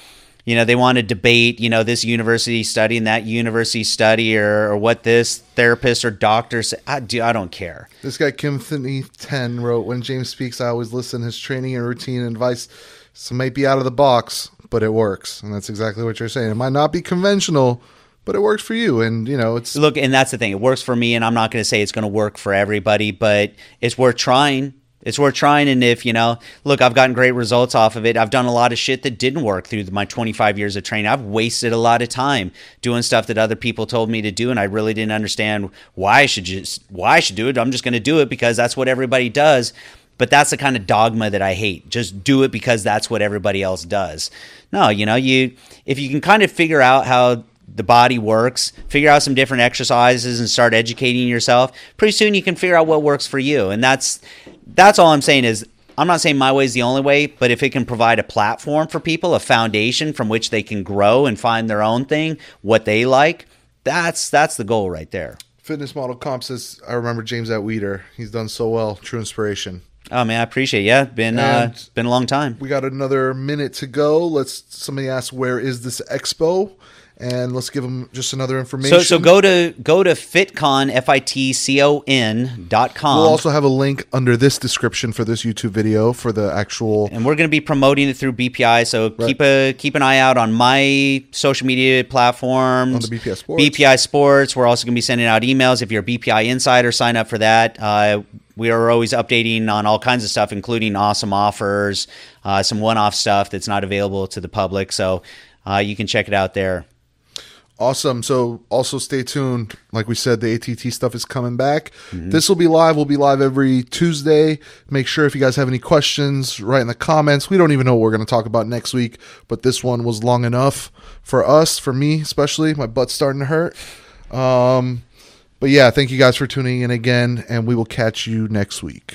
you know, they want to debate, you know, this university study and that university study, or, or what this therapist or doctor said. I, do, I don't care. This guy, Kim Finney ten, wrote, "When James speaks, I always listen. His training and routine and advice so might be out of the box, but it works." And that's exactly what you're saying. It might not be conventional, but it works for you, and you know it's look. And that's the thing; it works for me, and I'm not going to say it's going to work for everybody, but it's worth trying. It's worth trying, and if you know, look, I've gotten great results off of it. I've done a lot of shit that didn't work through my twenty-five years of training. I've wasted a lot of time doing stuff that other people told me to do, and I really didn't understand why I should just why I should do it. I'm just going to do it because that's what everybody does. But that's the kind of dogma that I hate. Just do it because that's what everybody else does. No, you know, you if you can kind of figure out how the body works, figure out some different exercises and start educating yourself, pretty soon you can figure out what works for you. And that's that's all I'm saying is, I'm not saying my way is the only way, but if it can provide a platform for people, a foundation from which they can grow and find their own thing, what they like, that's that's the goal right there. Fitness Model Comp says, I remember James at Weider. He's done so well. True inspiration. Oh, man, I appreciate it. Yeah, been, uh, it's been a long time. We got another minute to go. Let's. Somebody asked, where is this expo? And let's give them just another information. So, so go to go to FitCon, F I T C O N dot com. We'll also have a link under this description for this YouTube video for the actual. And we're going to be promoting it through B P I, so right. keep a keep an eye out on my social media platforms. On the B P I Sports. B P I Sports. We're also going to be sending out emails. If you're a B P I insider, sign up for that. Uh, we are always updating on all kinds of stuff, including awesome offers, uh, some one-off stuff that's not available to the public. So uh, you can check it out there. Awesome. So also stay tuned. Like we said, the A T T stuff is coming back. Mm-hmm. This will be live. We'll be live every Tuesday. Make sure if you guys have any questions, write in the comments. We don't even know what we're going to talk about next week, but this one was long enough for us, for me especially. My butt's starting to hurt. Um, but yeah, thank you guys for tuning in again, and we will catch you next week.